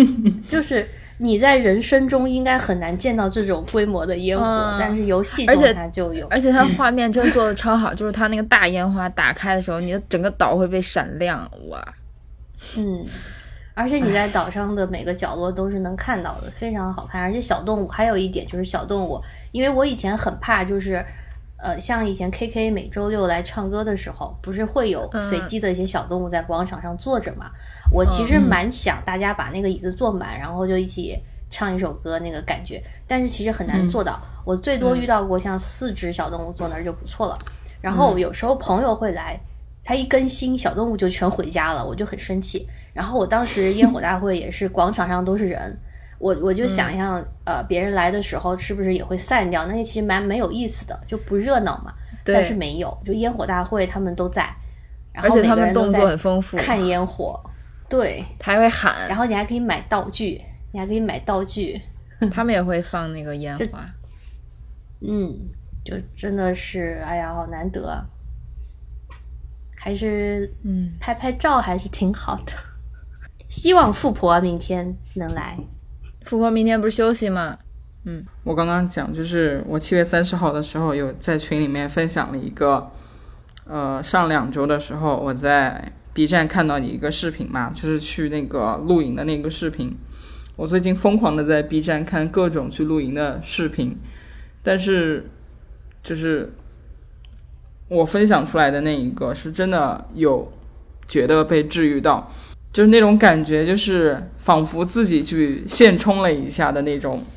就是你在人生中应该很难见到这种规模的烟火，但是游戏中它就有，而且它画面真做的超好就是它那个大烟花打开的时候，你的整个岛会被闪亮，哇！而且你在岛上的每个角落都是能看到的，非常好看。而且小动物还有一点就是小动物，因为我以前很怕就是，像以前 KK 每周六来唱歌的时候，不是会有随机的一些小动物在广场上坐着嘛？我其实蛮想大家把那个椅子坐满，然后就一起唱一首歌那个感觉，但是其实很难做到。我最多遇到过像4只小动物坐那儿就不错了。然后有时候朋友会来，他一更新小动物就全回家了，我就很生气。然后我当时烟火大会也是广场上都是人，我就想象别人来的时候是不是也会散掉，那其实蛮没有意思的，就不热闹嘛。但是没有，就烟火大会他们都在，然后每个人都在，而且他们动作很丰富，看烟火。对，他还会喊，然后你还可以买道具，他们也会放那个烟花。就真的是，哎呀，好难得，还是拍照还是挺好的。希望富婆明天能来。富婆明天不是休息吗？我刚刚讲就是我7月30号的时候有在群里面分享了一个，上2周的时候我在B 站看到你一个视频嘛，就是去那个露营的那个视频。我最近疯狂的在 B 站看各种去露营的视频，但是就是我分享出来的那一个是真的有觉得被治愈到，就是那种感觉，就是仿佛自己去现充了一下的那种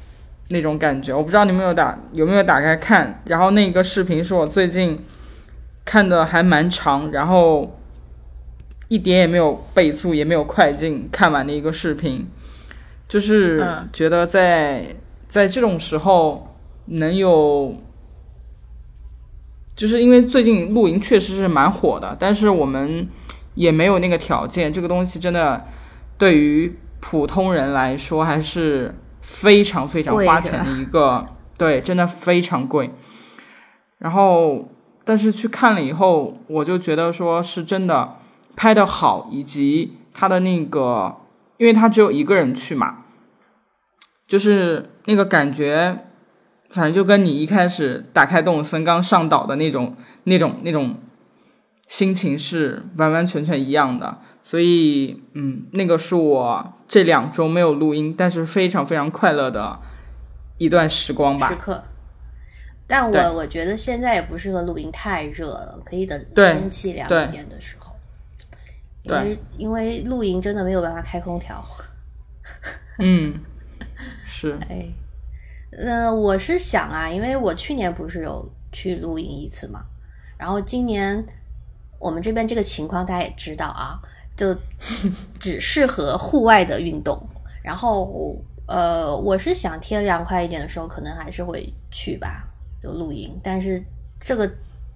感觉。我不知道你们有没有打开看。然后那个视频是我最近看的还蛮长，然后一点也没有倍速也没有快进看完的一个视频，就是觉得在这种时候能有，就是因为最近露营确实是蛮火的，但是我们也没有那个条件，这个东西真的对于普通人来说还是非常非常花钱的一个，对，真的非常贵。然后但是去看了以后，我就觉得说是真的拍得好，以及他的那个，因为他只有一个人去嘛，就是那个感觉，反正就跟你一开始打开动物森刚上岛的那种心情是完完全全一样的。所以那个是我这2周没有录音但是非常非常快乐的一段时光吧，时刻。但我觉得现在也不适合录音，太热了，可以等天气凉一点的时候。对，因为露营真的没有办法开空调。是。哎，我是想啊，因为我去年不是有去露营一次嘛，然后今年我们这边这个情况大家也知道啊，就只适合户外的运动。然后我是想天凉快一点的时候，可能还是会去吧，就露营。但是这个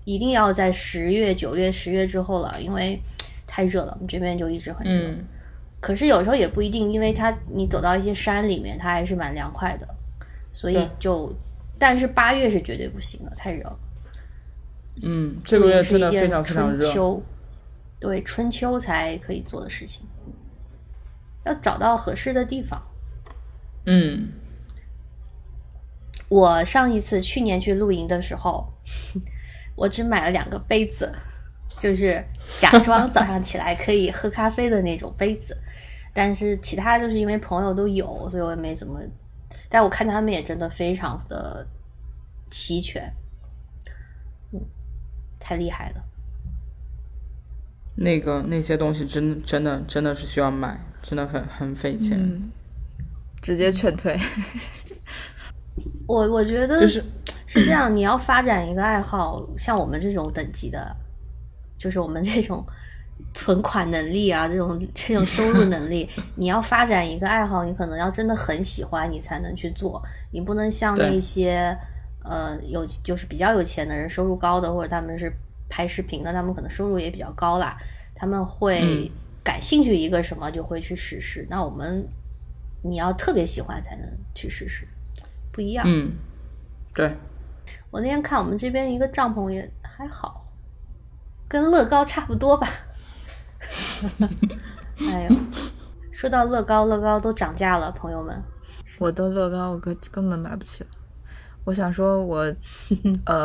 一定要在9月、10月之后了，因为太热了，我们这边就一直很热。可是有时候也不一定，因为你走到一些山里面，它还是蛮凉快的，所以但是8月是绝对不行的，太热了。这个月真的非常非常热。对，春秋才可以做的事情，要找到合适的地方。我上一次去年去露营的时候，我只买了2个杯子。就是假装早上起来可以喝咖啡的那种杯子，但是其他就是因为朋友都有，所以我也没怎么。但我看他们也真的非常的齐全，太厉害了。那些东西真的是需要买，真的很费钱。直接劝退。我觉得是这样，你要发展一个爱好，像我们这种等级的。就是我们这种存款能力啊，这种收入能力，你要发展一个爱好，你可能要真的很喜欢你才能去做，你不能像那些就是比较有钱的人，收入高的，或者他们是拍视频的，他们可能收入也比较高啦，他们会感兴趣一个什么就会去试试。那你要特别喜欢才能去试试，不一样。对，我那天看我们这边一个帐篷也还好。跟乐高差不多吧。哎呦，说到乐高都涨价了，朋友们。我都乐高，我根本买不起了。我想说我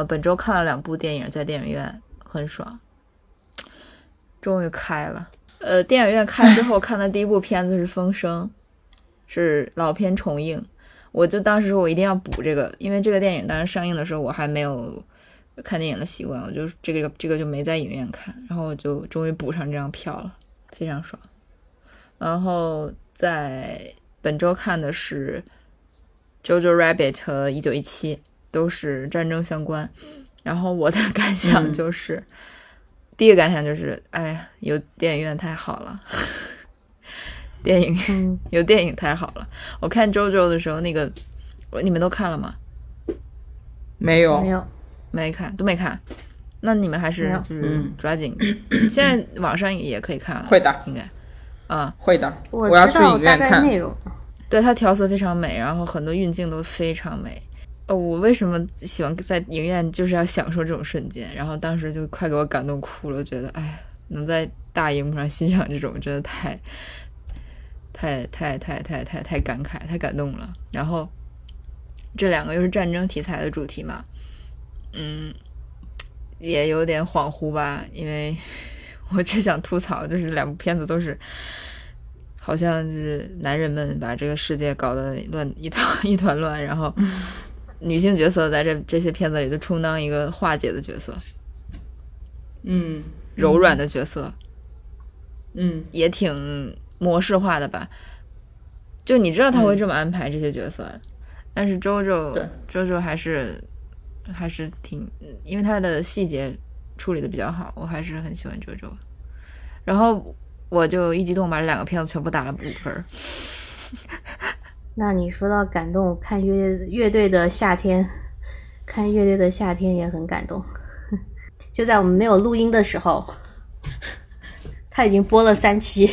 本周看了2部电影，在电影院很爽，终于开了。电影院开之后看的第一部片子是《风声》，是老片重映。我就当时说我一定要补这个，因为这个电影当时上映的时候我还没有看电影的习惯，我就这个就没在影院看，然后我就终于补上这张票了，非常爽。然后在本周看的是 Jojo Rabbit 和1917，都是战争相关。然后我的感想就是第一个感想就是有电影院太好了。有电影太好了。我看 Jojo 的时候，那个你们都看了吗？没有没看。那你们还是就是抓紧，现在网上也可以看了。会的，应该会的。我要去影院看。对，它调色非常美，然后很多运镜都非常美。我为什么喜欢在影院，就是要享受这种瞬间。然后当时就快给我感动哭了，觉得能在大荧幕上欣赏这种，真的太感慨，太感动了。然后这2个又是战争题材的主题嘛。也有点恍惚吧，因为我只想吐槽，就是2部片子都是好像就是男人们把这个世界搞得一团乱，然后女性角色在这些片子里就充当一个化解的角色，柔软的角色，也挺模式化的吧，就你知道他会这么安排这些角色，但是周周还是挺，因为他的细节处理的比较好，我还是很喜欢周周。然后我就一激动把这2个片子全部打了5分。那你说到感动，看乐队的夏天也很感动。就在我们没有录音的时候，他已经播了3期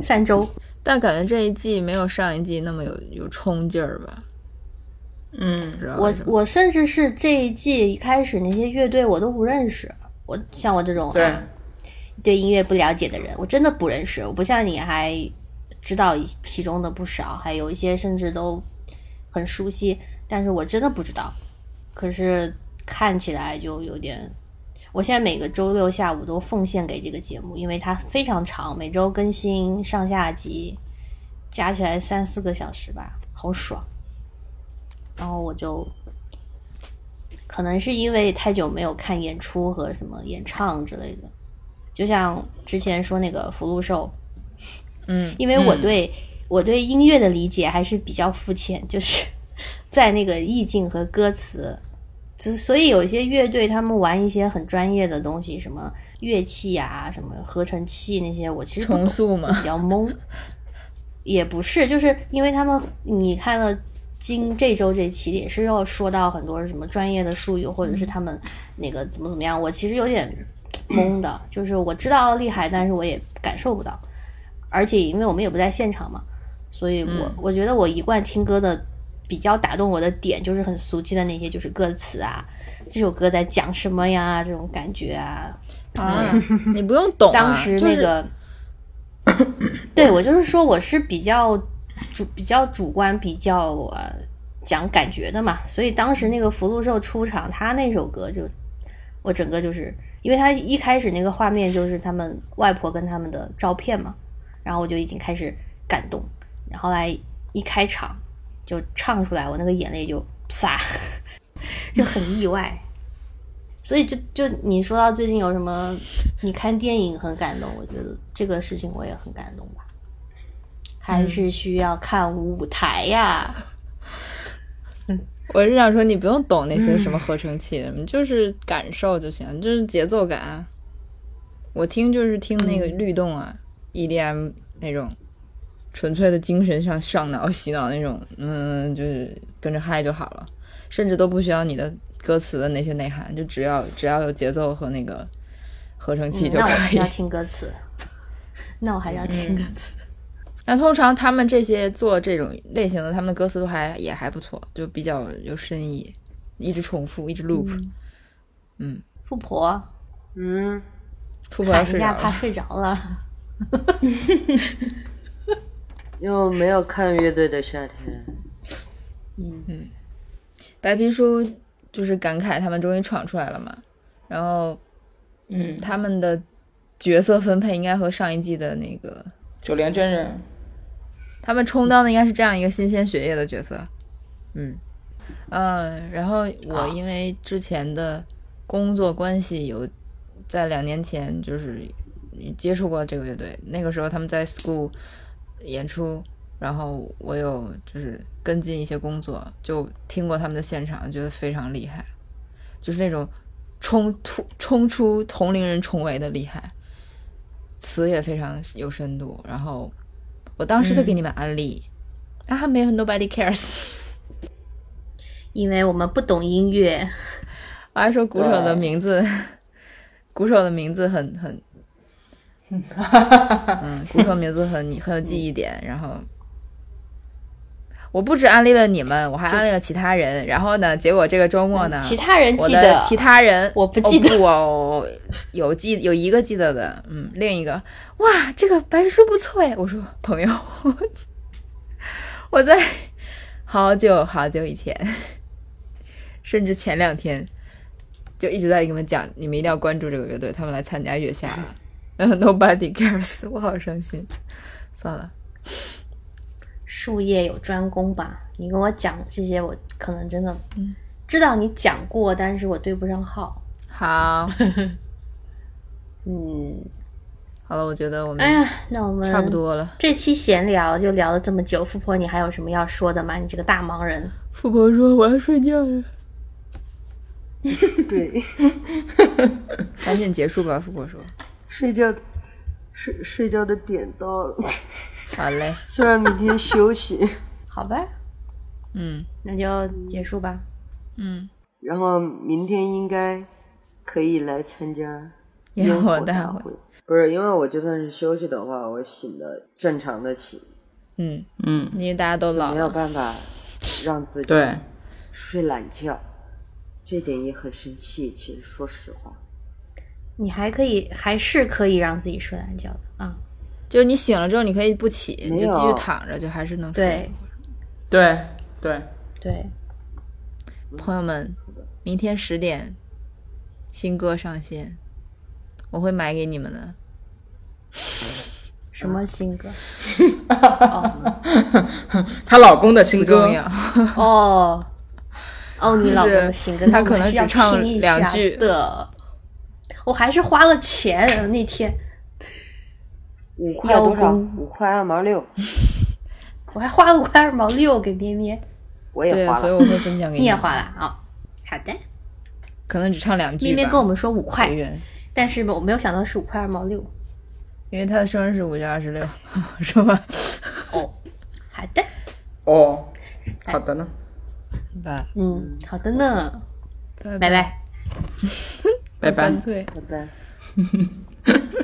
，3周。但感觉这一季没有上一季那么有冲劲儿吧。嗯，我甚至是这一季一开始那些乐队我都不认识，我像我这种对、啊、对音乐不了解的人，我真的不认识。我不像你还知道其中的不少，还有一些甚至都很熟悉，但是我真的不知道。可是看起来就有点，我现在每个周六下午都奉献给这个节目，因为它非常长，每周更新上下集，加起来3-4个小时吧，好爽。然后我就可能是因为太久没有看演出和什么演唱之类的，就像之前说那个福禄寿，因为我对音乐的理解还是比较肤浅，就是在那个意境和歌词，所以有一些乐队他们玩一些很专业的东西，什么乐器啊，什么合成器那些，我其实重塑嘛比较懵，也不是，就是因为他们你看了。这周这期也是要说到很多什么专业的术语，或者是他们那个怎么样，我其实有点懵的，就是我知道厉害，但是我也感受不到，而且因为我们也不在现场嘛，所以我觉得我一贯听歌的比较打动我的点就是很俗气的那些，就是歌词啊，这首歌在讲什么呀，这种感觉啊，你不用懂、啊、当时那个、就是、对，我就是说我是比较主观比较讲感觉的嘛，所以当时那个福禄寿出场，他那首歌就我整个就是因为他一开始那个画面就是他们外婆跟他们的照片嘛，然后我就已经开始感动，然后来一开场就唱出来，我那个眼泪就啪就很意外。所以就你说到最近有什么你看电影很感动，我觉得这个事情我也很感动吧，还是需要看舞台呀。我是想说你不用懂那些什么合成器的，就是感受就行，就是节奏感、啊、我听就是听那个律动啊、EDM 那种纯粹的精神上脑洗脑那种，就是跟着嗨就好了，甚至都不需要你的歌词的那些内涵，就只要有节奏和那个合成器就可以、那我还要听歌词，那通常他们这些做这种类型的，他们的歌词都也还不错，就比较有深意，一直重复，一直 loop。富婆，富婆睡着了，怕睡着了。因为我没有看乐队的夏天。白皮书就是感慨他们终于闯出来了嘛，然后，他们的角色分配应该和上一季的那个九连真人。他们充当的应该是这样一个新鲜血液的角色，然后我因为之前的工作关系有在2年前就是接触过这个乐队，那个时候他们在 school 演出，然后我有就是跟进一些工作，就听过他们的现场，觉得非常厉害，就是那种冲出同龄人重围的厉害，词也非常有深度，然后我当时就给你们安利、没有 nobody cares， 因为我们不懂音乐。我还说鼓手的名字很有记忆点，然后我不止安利了你们，我还安利了其他人，然后呢结果这个周末呢其他人记得，其他人我不记得，我有一个记得的，另一个哇这个白皮书不错哎，我说朋友我在好久好久以前甚至前2天就一直在跟你们讲，你们一定要关注这个乐队，他们来参加月下了，nobody cares， 我好伤心，算了，术业有专攻吧，你跟我讲这些我可能真的知道你讲过，但是我对不上号。好好了，我觉得我们那我们差不多了，这期闲聊就聊了这么久。富婆你还有什么要说的吗？你这个大忙人。富婆说我要睡觉了对赶紧结束吧，富婆说睡觉的点到了好嘞，虽然明天休息好吧，那就结束吧，然后明天应该可以来参加烟火大会，不是因为我就算是休息的话，我醒的正常的起，嗯嗯，因为大家都老了，没有办法让自己对睡懒觉，这点也很生气。其实说实话，你还是可以让自己睡懒觉的啊，就是你醒了之后你可以不起，你就继续躺着，就还是能睡。对对对对，朋友们，明天10点新歌上线，我会买给你们的。什么新歌？她老公的新歌哦哦，你老公的新歌，她可能只唱2句的。我还是花了钱那天，5块多少？5块2毛6。我还花了5块2毛6给咩咩。我也花了，所以我会分享给你。你也花了啊？好的。可能只唱2句。咩咩跟我们说5块，但是我没有想到是5块2毛6。因为他的生日是5月26，是吧？哦，好的。哦，好的呢。拜。嗯，好的呢。拜拜。拜拜。拜拜。